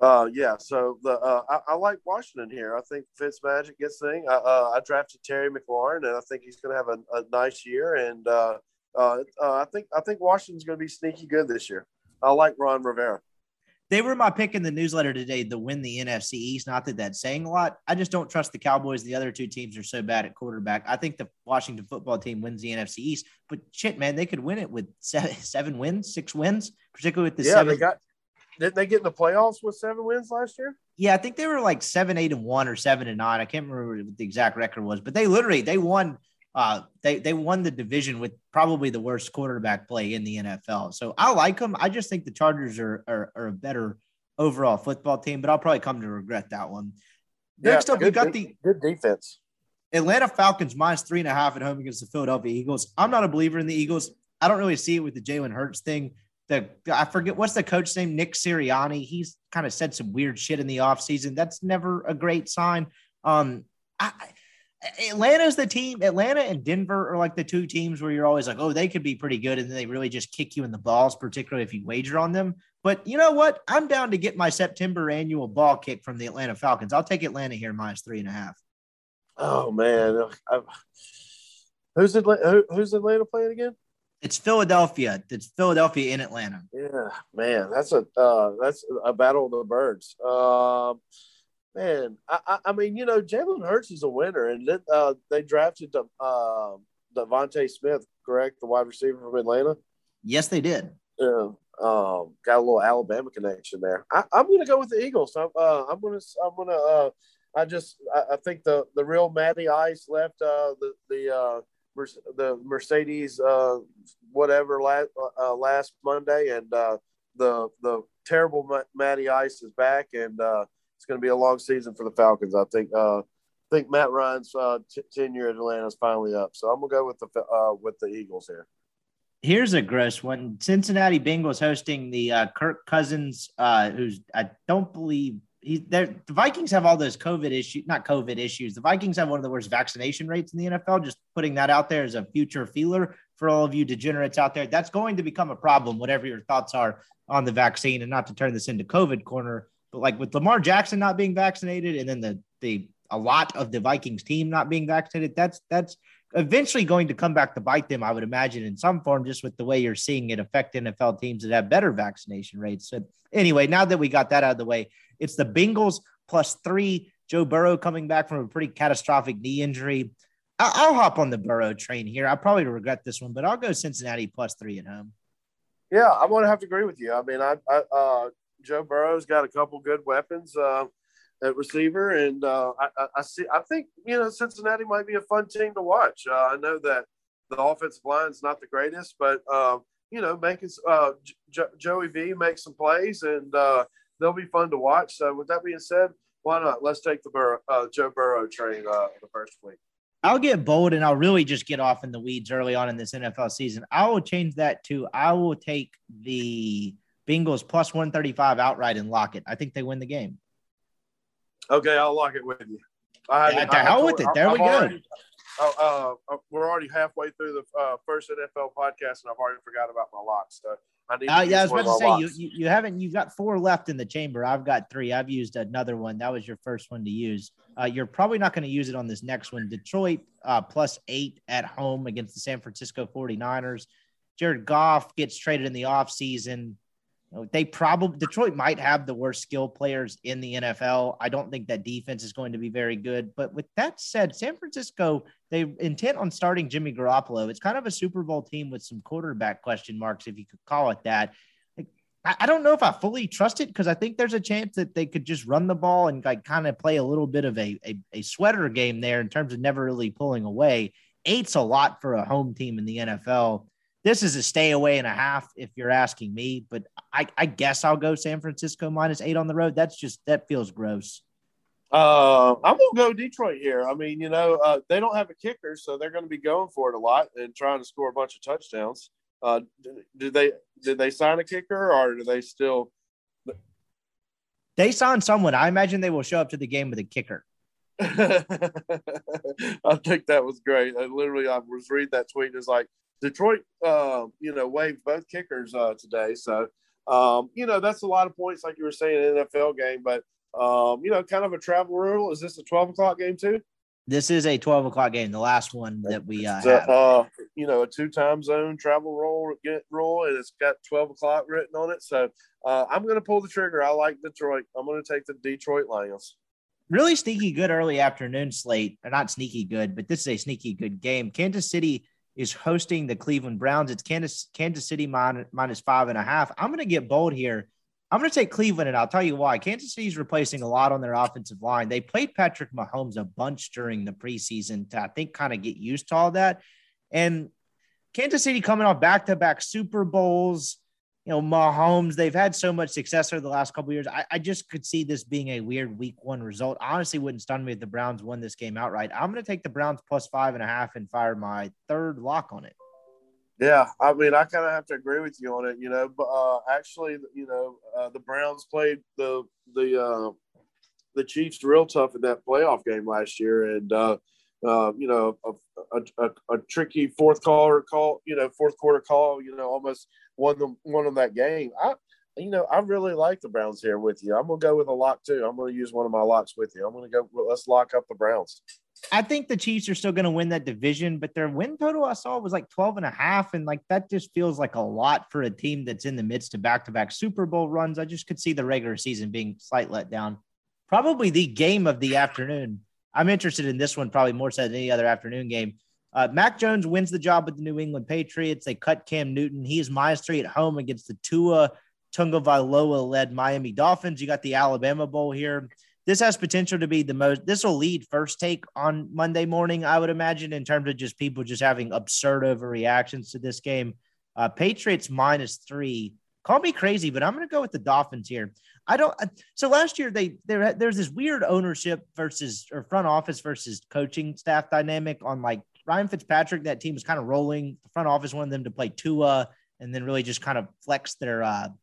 Uh, yeah, so the uh, I, I like Washington here. I think Fitzmagic gets thing. I, uh, I drafted Terry McLaurin, and I think he's going to have a, a nice year, and. Uh, Uh, uh, I think I think Washington's going to be sneaky good this year. I like Ron Rivera. They were my pick in the newsletter today to win the N F C East. Not that that's saying a lot. I just don't trust the Cowboys. The other two teams are so bad at quarterback. I think the Washington football team wins the N F C East. But shit, man, they could win it with seven, seven wins, six wins, particularly with the yeah, seven. They got, did they get in the playoffs with seven wins last year? Yeah, I think they were like seven, eight, and one or seven and nine. I can't remember what the exact record was, but they literally they won. Uh, they they won the division with probably the worst quarterback play in the N F L. So I like them. I just think the Chargers are are, are a better overall football team, but I'll probably come to regret that one. Yeah, next up, we got the good defense. Atlanta Falcons minus three and a half at home against the Philadelphia Eagles. I'm not a believer in the Eagles. I don't really see it with the Jalen Hurts thing. The I forget what's the coach's name, Nick Sirianni. He's kind of said some weird shit in the offseason. That's never a great sign. Um, I. Atlanta's the team. Atlanta and Denver are like the two teams where you're always like, oh, they could be pretty good. And then they really just kick you in the balls, particularly if you wager on them. But you know what? I'm down to get my September annual ball kick from the Atlanta Falcons. I'll take Atlanta here minus three and a half. Oh, man. I, who's Atlanta, who, who's Atlanta playing again? It's Philadelphia. It's Philadelphia in Atlanta. Yeah, man. That's a, uh, that's a battle of the birds. Um, uh, Man, I, I mean, you know, Jalen Hurts is a winner, and it, uh, they drafted the, uh, Devontae Smith, correct, the wide receiver from Atlanta? Yes, they did. Yeah, um, got a little Alabama connection there. I, I'm going to go with the Eagles. I'm going to, I'm going to, uh, I just, I, I think the, the real Matty Ice left uh, the the uh, Mer- the Mercedes uh, whatever last uh, last Monday, and uh, the the terrible Matty Ice is back, and uh, it's going to be a long season for the Falcons. I think uh, I think Matt Ryan's uh, t- tenure at Atlanta is finally up. So I'm going to go with the uh, with the Eagles here. Here's a gross one. Cincinnati Bengals hosting the uh, Kirk Cousins, uh, who's I don't believe he's there. The Vikings have all those COVID issues, not COVID issues. The Vikings have one of the worst vaccination rates in the N F L. Just putting that out there as a future feeler for all of you degenerates out there. That's going to become a problem, whatever your thoughts are on the vaccine, and not to turn this into COVID corner. But like with Lamar Jackson not being vaccinated, and then the the a lot of the Vikings team not being vaccinated, that's that's eventually going to come back to bite them, I would imagine, in some form, just with the way you're seeing it affect N F L teams that have better vaccination rates. So anyway, now that we got that out of the way, it's the Bengals plus three. Joe Burrow coming back from a pretty catastrophic knee injury. I'll, I'll hop on the Burrow train here. I'll probably regret this one, but I'll go Cincinnati plus three at home. Yeah, I'm going to have to agree with you. I mean, I, I uh, Joe Burrow's got a couple good weapons uh, at receiver, and uh, I, I see. I think you know Cincinnati might be a fun team to watch. Uh, I know that the offensive line's not the greatest, but uh, you know, making uh, jo- Joey V makes some plays, and uh, they'll be fun to watch. So, with that being said, why not? Let's take the Burrow, uh, Joe Burrow train uh, the first week. I'll get bold, and I'll really just get off in the weeds early on in this N F L season. I will change that to I will take the Bengals plus one thirty-five outright and lock it. I think they win the game. Okay, I'll lock it with you. I, yeah, to I, hell I, with I, it. There I'm we go. Already, uh, uh, we're already halfway through the uh, first N F L podcast, and I've already forgot about my locks. So I need. Uh, to yeah, I was about to say you, you you haven't. You've got four left in the chamber. I've got three. I've used another one. That was your first one to use. Uh, you're probably not going to use it on this next one. Detroit uh, plus eight at home against the San Francisco forty-niners. Jared Goff gets traded in the offseason. They probably Detroit might have the worst skill players in the N F L. I don't think that defense is going to be very good. But with that said, San Francisco, they're intent on starting Jimmy Garoppolo. It's kind of a Super Bowl team with some quarterback question marks, if you could call it that. Like, I, I don't know if I fully trust it, because I think there's a chance that they could just run the ball and like kind of play a little bit of a, a, a sweater game there in terms of never really pulling away. Eight's a lot for a home team in the N F L. This is a stay away and a half if you're asking me, but I, I guess I'll go San Francisco minus eight on the road. That's just – that feels gross. Uh, I'm going to go Detroit here. I mean, you know, uh, they don't have a kicker, so they're going to be going for it a lot and trying to score a bunch of touchdowns. Uh, did they did they sign a kicker, or do they still – They signed someone. I imagine they will show up to the game with a kicker. I think that was great. I literally, I was reading that tweet, and it's like, Detroit, uh, you know, waived both kickers uh, today. So, um, you know, that's a lot of points, like you were saying, in an N F L game. But, um, you know, kind of a travel rule. Is this a twelve o'clock game too? This is a twelve o'clock game, the last one that we uh, have. A, uh, you know, a two-time zone travel roll, get roll, and it's got twelve o'clock written on it. So uh, I'm going to pull the trigger. I like Detroit. I'm going to take the Detroit Lions. Really sneaky good early afternoon slate. Not sneaky good, but this is a sneaky good game. Kansas City is hosting the Cleveland Browns. It's Kansas, Kansas City minus, minus five and a half. I'm going to get bold here. I'm going to take Cleveland, and I'll tell you why. Kansas City's replacing a lot on their offensive line. They played Patrick Mahomes a bunch during the preseason to, I think, kind of get used to all that. And Kansas City coming off back-to-back Super Bowls, you know, Mahomes, they've had so much success over the last couple of years. I, I just could see this being a weird week one result. Honestly, wouldn't stun me if the Browns won this game outright. I'm going to take the Browns plus five and a half and fire my third lock on it. Yeah, I mean, I kind of have to agree with you on it, you know. But uh, actually, you know, uh, the Browns played the the uh, the Chiefs real tough in that playoff game last year, and uh, uh, you know, a, a, a, a tricky fourth quarter call, you know, fourth quarter call, you know, almost won them won them that game. I, you know, I really like the Browns here with you. I'm gonna go with a lock too. I'm gonna use one of my locks with you. I'm gonna go. Let's lock up the Browns. I think the Chiefs are still going to win that division, but their win total I saw was like twelve and a half. And like, that just feels like a lot for a team that's in the midst of back-to-back Super Bowl runs. I just could see the regular season being slight letdown, probably the game of the afternoon. I'm interested in this one, probably more so than any other afternoon game. Uh, Mac Jones wins the job with the New England Patriots. They cut Cam Newton. He is minus three at home against the Tua Tagovailoa led Miami Dolphins. You got the Alabama Bowl here. This has potential to be the most – this will lead first take on Monday morning, I would imagine, in terms of just people just having absurd overreactions to this game. Uh, Patriots minus three. Call me crazy, but I'm going to go with the Dolphins here. I don't – so last year, they there there's this weird ownership versus – or front office versus coaching staff dynamic on, like, Ryan Fitzpatrick. That team was kind of rolling. The front office wanted them to play Tua and then really just kind of flex their uh, –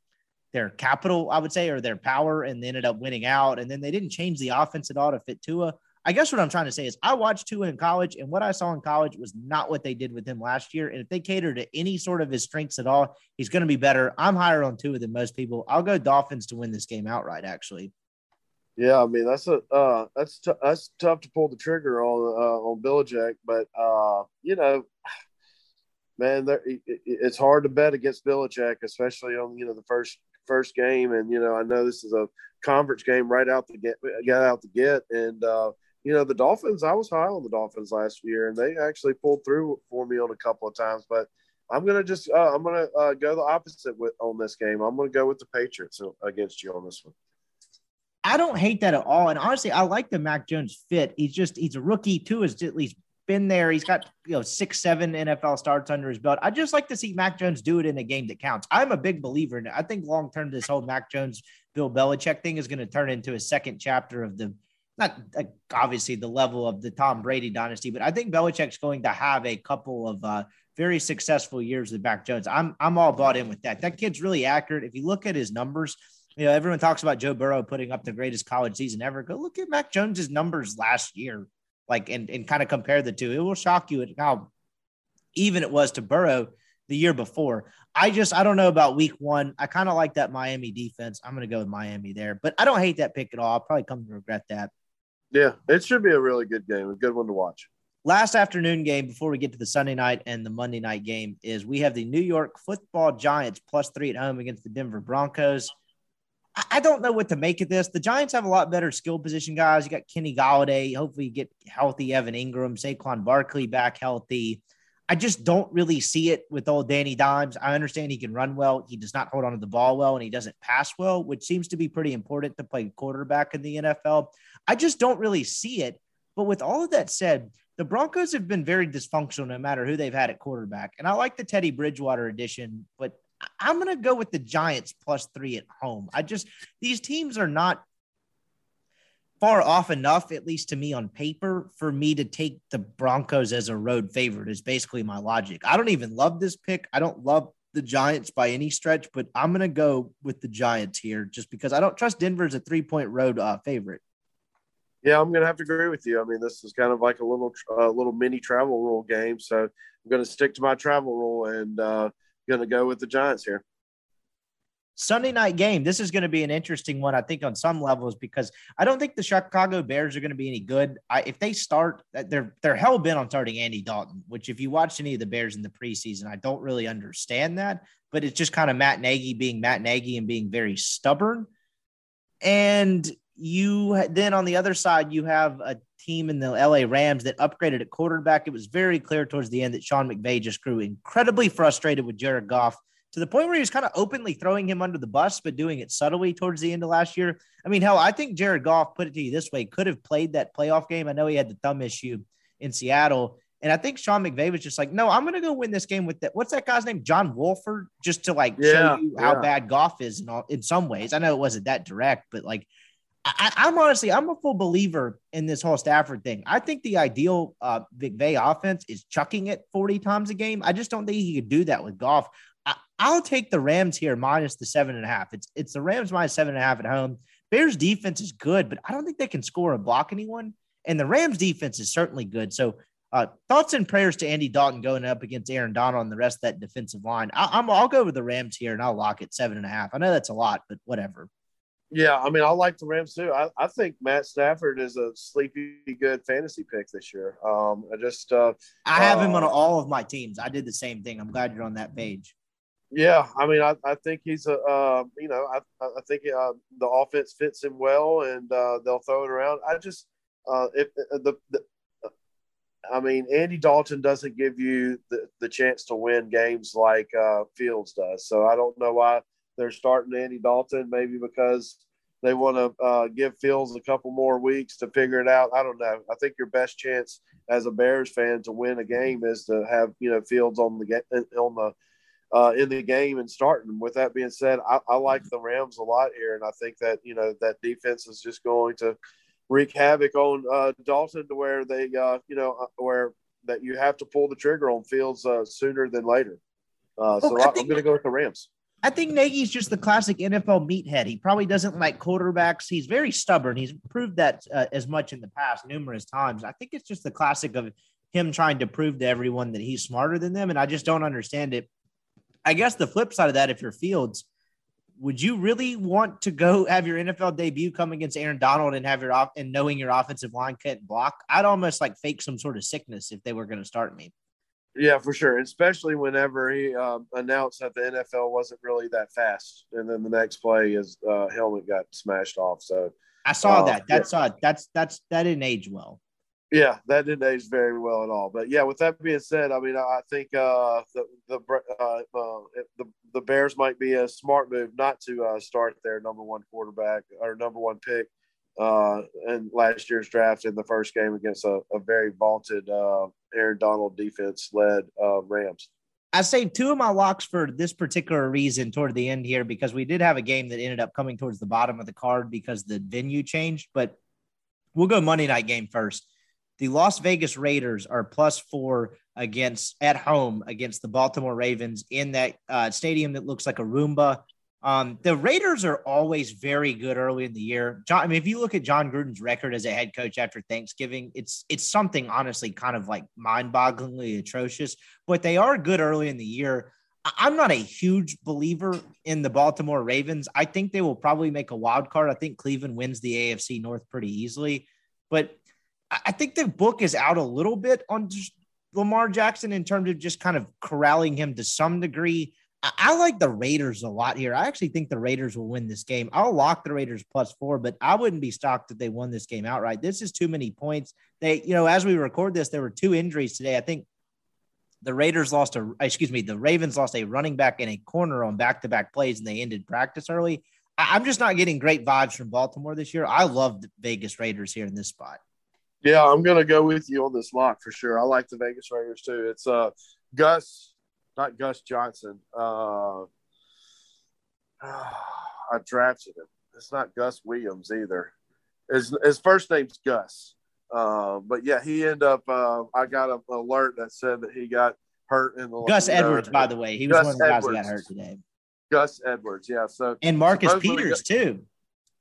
their capital, I would say, or their power, and they ended up winning out. And then they didn't change the offense at all to fit Tua. I guess what I'm trying to say is I watched Tua in college, and what I saw in college was not what they did with him last year. And if they cater to any sort of his strengths at all, he's going to be better. I'm higher on Tua than most people. I'll go Dolphins to win this game outright, actually. Yeah, I mean, that's a uh, that's t- that's tough to pull the trigger on uh, on Belichick, but uh, you know. Man, it's hard to bet against Belichick, especially on, you know, the first first game. And, you know, I know this is a conference game right out the get, got out the get. And, uh, you know, the Dolphins, I was high on the Dolphins last year, and they actually pulled through for me on a couple of times. But I'm going to just uh, I'm going to uh, go the opposite with, on this game. I'm going to go with the Patriots against you on this one. I don't hate that at all. And, honestly, I like the Mac Jones fit. He's just – he's a rookie, too, is at least – been there. He's got, you know, six, seven N F L starts under his belt. I just like to see Mac Jones do it in a game that counts. I'm a big believer in it. I think long-term, this whole Mac Jones, Bill Belichick thing is going to turn into a second chapter of the, not uh, obviously the level of the Tom Brady dynasty, but I think Belichick's going to have a couple of uh, very successful years with Mac Jones. I'm, I'm all bought in with that. That kid's really accurate. If you look at his numbers, you know, everyone talks about Joe Burrow putting up the greatest college season ever. Go look at Mac Jones's numbers last year. Like, and, and kind of compare the two. It will shock you at how even it was to Burrow the year before. I just, I don't know about week one. I kind of like that Miami defense. I'm going to go with Miami there, but I don't hate that pick at all. I'll probably come to regret that. Yeah, it should be a really good game, a good one to watch. Last afternoon game before we get to the Sunday night and the Monday night game is we have the New York Football Giants plus three at home against the Denver Broncos. I don't know what to make of this. The Giants have a lot better skill position guys. You got Kenny Galladay. Hopefully you get healthy Evan Ingram, Saquon Barkley back healthy. I just don't really see it with old Danny Dimes. I understand he can run well. He does not hold on to the ball well, and he doesn't pass well, which seems to be pretty important to play quarterback in the N F L. I just don't really see it. But with all of that said, the Broncos have been very dysfunctional no matter who they've had at quarterback. And I like the Teddy Bridgewater addition, but I'm going to go with the Giants plus three at home. I just, these teams are not far off enough, at least to me on paper, for me to take the Broncos as a road favorite is basically my logic. I don't even love this pick. I don't love the Giants by any stretch, but I'm going to go with the Giants here just because I don't trust Denver as a three-point road uh, favorite. Yeah, I'm going to have to agree with you. I mean, this is kind of like a little, uh, little mini travel rule game. So I'm going to stick to my travel rule and, uh, going to go with the Giants here. Sunday night game. This is going to be an interesting one, I think, on some levels, because I don't think the Chicago Bears are going to be any good. I, if they start, they're they're hell bent on starting Andy Dalton, which if you watch any of the Bears in the preseason, I don't really understand that. But it's just kind of Matt Nagy being Matt Nagy and being very stubborn. And you then on the other side, you have a team in the L A Rams that upgraded at quarterback. It was very clear towards the end that Sean McVay just grew incredibly frustrated with Jared Goff, to the point where he was kind of openly throwing him under the bus, but doing it subtly towards the end of last year. I mean, hell, I think Jared Goff, put it to you this way, could have played that playoff game. I know he had the thumb issue in Seattle. And I think Sean McVay was just like, no, I'm going to go win this game with that. What's that guy's name? John Wolford, just to like yeah, show you how yeah. bad Goff is in, all, in some ways. I know it wasn't that direct, but like, I, I'm honestly, I'm a full believer in this whole Stafford thing. I think the ideal uh, McVay offense is chucking it forty times a game. I just don't think he could do that with Goff. I, I'll take the Rams here minus the seven and a half. It's it's the Rams minus seven and a half at home. Bears defense is good, but I don't think they can score and block anyone. And the Rams defense is certainly good. So uh, thoughts and prayers to Andy Dalton going up against Aaron Donald and the rest of that defensive line. I, I'm I'll go with the Rams here and I'll lock it seven and a half. I know that's a lot, but whatever. Yeah, I mean, I like the Rams too. I, I think Matt Stafford is a sleepy good fantasy pick this year. Um, I just uh, I have uh, him on all of my teams. I did the same thing. I'm glad you're on that page. Yeah, I mean, I, I think he's a uh, you know I I think uh, the offense fits him well, and uh, they'll throw it around. I just uh, if the, the I mean, Andy Dalton doesn't give you the, the chance to win games like uh, Fields does, so I don't know why they're starting Andy Dalton, maybe because they want to uh, give Fields a couple more weeks to figure it out. I don't know. I think your best chance as a Bears fan to win a game is to have, you know, Fields on the on the uh, in the game and starting. With that being said, I, I like the Rams a lot here, and I think that, you know, that defense is just going to wreak havoc on uh, Dalton to where they, uh, you know, where that you have to pull the trigger on Fields uh, sooner than later. Uh, so oh, I think- I'm going to go with the Rams. I think Nagy's just the classic N F L meathead. He probably doesn't like quarterbacks. He's very stubborn. He's proved that uh, as much in the past numerous times. I think it's just the classic of him trying to prove to everyone that he's smarter than them, and I just don't understand it. I guess the flip side of that, if you're Fields, would you really want to go have your N F L debut come against Aaron Donald and have your off and knowing your offensive line can't block? I'd almost like fake some sort of sickness if they were going to start me. Yeah, for sure, especially whenever he um, announced that the N F L wasn't really that fast, and then the next play his uh, helmet got smashed off. So I saw uh, that. That's yeah. uh, that's that's that didn't age well. Yeah, that didn't age very well at all. But yeah, with that being said, I mean, I think uh, the the, uh, uh, the the Bears might be a smart move not to uh, start their number one quarterback or number one pick uh, in last year's draft in the first game against a, a very vaunted Uh, Aaron Donald defense-led uh, Rams. I saved two of my locks for this particular reason toward the end here, because we did have a game that ended up coming towards the bottom of the card because the venue changed, but we'll go Monday night game first. The Las Vegas Raiders are plus four against at home against the Baltimore Ravens in that uh, stadium that looks like a Roomba. Um, the Raiders are always very good early in the year. John, I mean, if you look at John Gruden's record as a head coach after Thanksgiving, it's it's something honestly kind of like mind-bogglingly atrocious, but they are good early in the year. I'm not a huge believer in the Baltimore Ravens. I think they will probably make a wild card. I think Cleveland wins the A F C North pretty easily, but I think the book is out a little bit on Lamar Jackson in terms of just kind of corralling him to some degree. I like the Raiders a lot here. I actually think the Raiders will win this game. I'll lock the Raiders plus four, but I wouldn't be shocked if they won this game outright. This is too many points. They, you know, as we record this, there were two injuries today. I think the Raiders lost a, excuse me, the Ravens lost a running back and a corner on back-to-back plays, and they ended practice early. I'm just not getting great vibes from Baltimore this year. I love the Vegas Raiders here in this spot. Yeah, I'm going to go with you on this lock for sure. I like the Vegas Raiders too. It's uh, Gus. Not Gus Johnson. Uh, I drafted him. It's not Gus Williams either. His, his first name's Gus. Uh, but, yeah, he ended up uh, – I got an alert that said that he got hurt in the – Gus Edwards, by the way. He was one of the guys that got hurt today. Gus Edwards, yeah. So and Marcus Peters, too.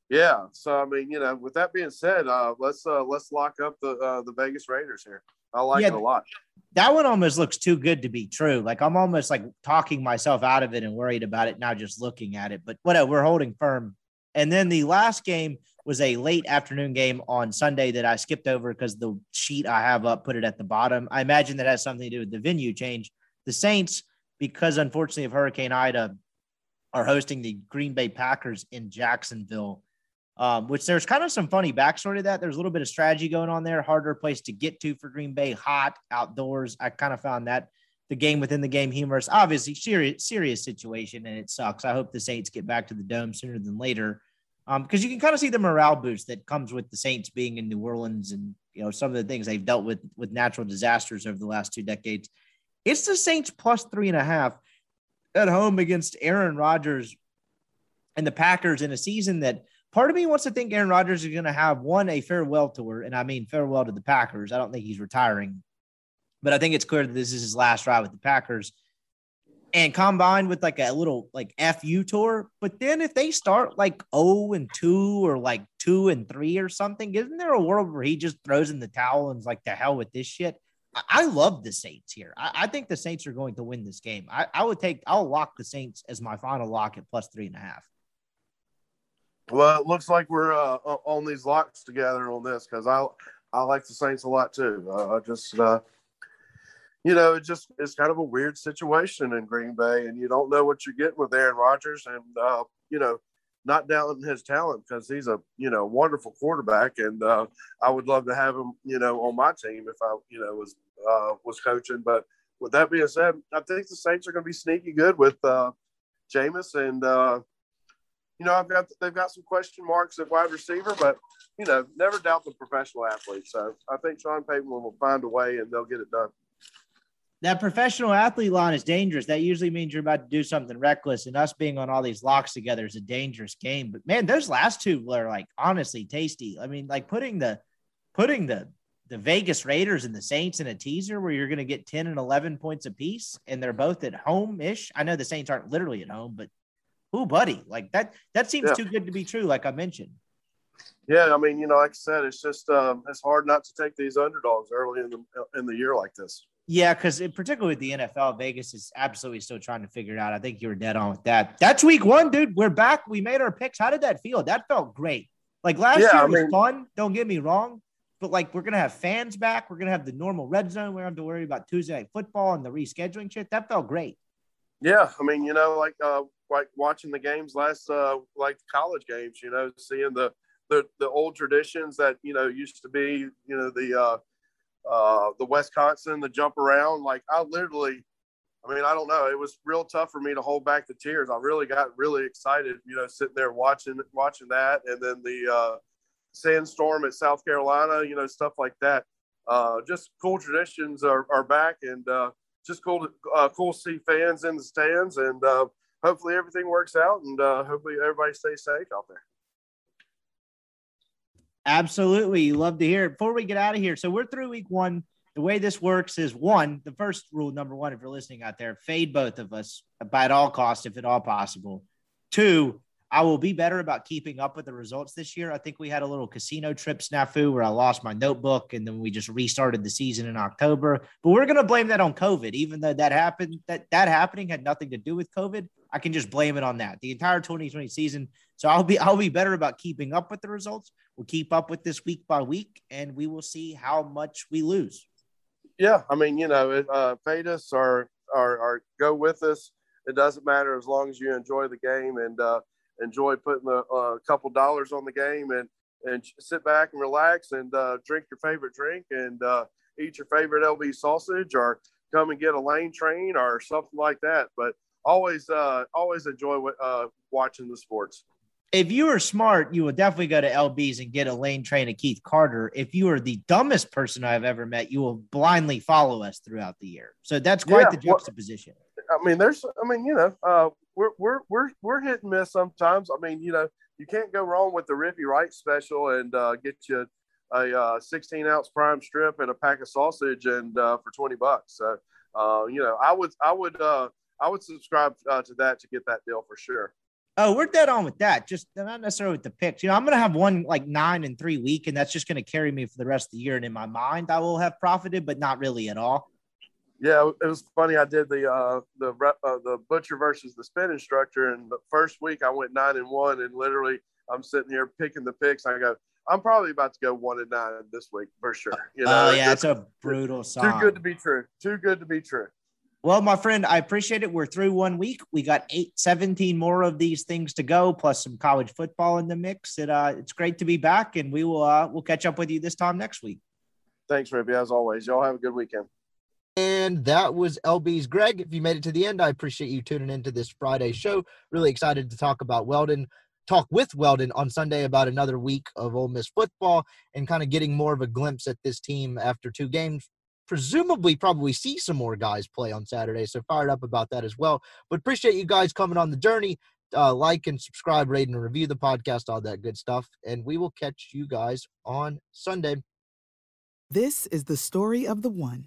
Yeah. So, I mean, you know, with that being said, uh, let's uh, let's lock up the uh, the Vegas Raiders here. I like yeah, it a lot. That one almost looks too good to be true. Like I'm almost like talking myself out of it and worried about it now just looking at it. But whatever, we're holding firm. And then the last game was a late afternoon game on Sunday that I skipped over because the sheet I have up put it at the bottom. I imagine that has something to do with the venue change. The Saints, because unfortunately of Hurricane Ida, are hosting the Green Bay Packers in Jacksonville, um, which there's kind of some funny backstory to that. There's a little bit of strategy going on there, harder place to get to for Green Bay, hot, outdoors. I kind of found that the game within the game humorous, obviously serious, serious situation, and it sucks. I hope the Saints get back to the Dome sooner than later because um, you can kind of see the morale boost that comes with the Saints being in New Orleans and, you know, some of the things they've dealt with with natural disasters over the last two decades. It's the Saints plus three and a half at home against Aaron Rodgers and the Packers in a season that part of me wants to think Aaron Rodgers is going to have one, a farewell tour. And I mean, farewell to the Packers. I don't think he's retiring, but I think it's clear that this is his last ride with the Packers and combined with like a little like F U tour. But then if they start like oh and two or like two and three or something, isn't there a world where he just throws in the towel and's like, to hell with this shit? I love the Saints here. I, I think the Saints are going to win this game. I, I would take, I'll lock the Saints as my final lock at plus three and a half. Well, it looks like we're uh, on these locks together on this because I, I like the Saints a lot too. Uh, I just, uh, you know, it just it's kind of a weird situation in Green Bay, and you don't know what you're getting with Aaron Rodgers, and uh, you know, not doubting his talent because he's a you know wonderful quarterback, and uh, I would love to have him you know on my team if I you know was uh, was coaching. But with that being said, I think the Saints are going to be sneaky good with uh, Jameis, and uh, you know I've got they've got some question marks at wide receiver, but you know never doubt the professional athlete. So I think Sean Payton will find a way, and they'll get it done. That professional athlete line is dangerous. That usually means you're about to do something reckless, and us being on all these locks together is a dangerous game. But man, those last two were like honestly tasty. I mean, like putting the putting the the Vegas Raiders and the Saints in a teaser where you're going to get ten and eleven points apiece, and they're both at home ish. I know the Saints aren't literally at home, but who, buddy? Like that that seems yeah. too good to be true. Like I mentioned. Yeah, I mean, you know, like I said, it's just um, it's hard not to take these underdogs early in the in the year like this. Yeah, because particularly with the N F L, Vegas is absolutely still trying to figure it out. I think you were dead on with that. That's week one, dude. We're back. We made our picks. How did that feel? That felt great. Like last yeah, year I mean, was fun. Don't get me wrong. But like we're going to have fans back. We're going to have the normal red zone. We don't have to worry about Tuesday night football and the rescheduling shit. That felt great. Yeah, I mean, you know, like uh, like watching the games last, uh, like college games, you know, seeing the, the, the old traditions that, you know, used to be, you know, the uh, – uh the Wisconsin, the jump around. Like I literally, I mean, I don't know. It was real tough for me to hold back the tears. I really got really excited, you know, sitting there watching watching that, and then the uh sandstorm at South Carolina, you know, stuff like that. Uh just cool traditions are, are back, and uh just cool to, uh, cool to see fans in the stands, and uh hopefully everything works out, and uh hopefully everybody stays safe out there. Absolutely. You love to hear it. Before we get out of here, so we're through week one. The way this works is one, the first rule, number one, if you're listening out there, fade both of us by at all costs, if at all possible. Two, I will be better about keeping up with the results this year. I think we had a little casino trip snafu where I lost my notebook, and then we just restarted the season in October, but we're going to blame that on COVID, even though that happened, that that happening had nothing to do with COVID. I can just blame it on that the entire twenty twenty season. So I'll be, I'll be better about keeping up with the results. We'll keep up with this week by week, and we will see how much we lose. Yeah. I mean, you know, uh, fade us or, or, or go with us. It doesn't matter as long as you enjoy the game and uh, enjoy putting a uh, couple dollars on the game, and, and sit back and relax, and uh, drink your favorite drink, and uh, eat your favorite L B sausage, or come and get a lane train or something like that. But always, uh, always enjoy uh, watching the sports. If you are smart, you will definitely go to L B's and get a lane train of Keith Carter. If you are the dumbest person I've ever met, you will blindly follow us throughout the year. So that's quite yeah, the juxtaposition. Well, I mean, there's, I mean, you know, uh, we're, we're, we're, we're hit and miss sometimes. I mean, you know, you can't go wrong with the Rippy Wright special, and uh, get you a, a sixteen ounce prime strip and a pack of sausage, and uh, for twenty bucks. So, uh, you know, I would, I would, uh, I would subscribe uh, to that to get that deal for sure. Oh, we're dead on with that. Just not necessarily with the picks. You know, I'm going to have one like nine and three week, and that's just going to carry me for the rest of the year. And in my mind, I will have profited, but not really at all. Yeah, it was funny. I did the uh, the uh, the butcher versus the spin instructor, and the first week I went nine and one, and literally I'm sitting here picking the picks. I go, I'm probably about to go one and nine this week for sure. You know, oh yeah, it's, it's a brutal song. Too good to be true. Too good to be true. Well, my friend, I appreciate it. We're through one week. We got eight, seventeen more of these things to go, plus some college football in the mix. It uh, it's great to be back, and we will uh, we'll catch up with you this time next week. Thanks, Rippy, as always. Y'all have a good weekend. And that was L B's Greg. If you made it to the end, I appreciate you tuning into this Friday show. Really excited to talk about Weldon, talk with Weldon on Sunday about another week of Ole Miss football and kind of getting more of a glimpse at this team after two games. Presumably probably see some more guys play on Saturday, so fired up about that as well. But appreciate you guys coming on the journey. Uh, like and subscribe, rate and review the podcast, all that good stuff. And we will catch you guys on Sunday. This is the story of the one.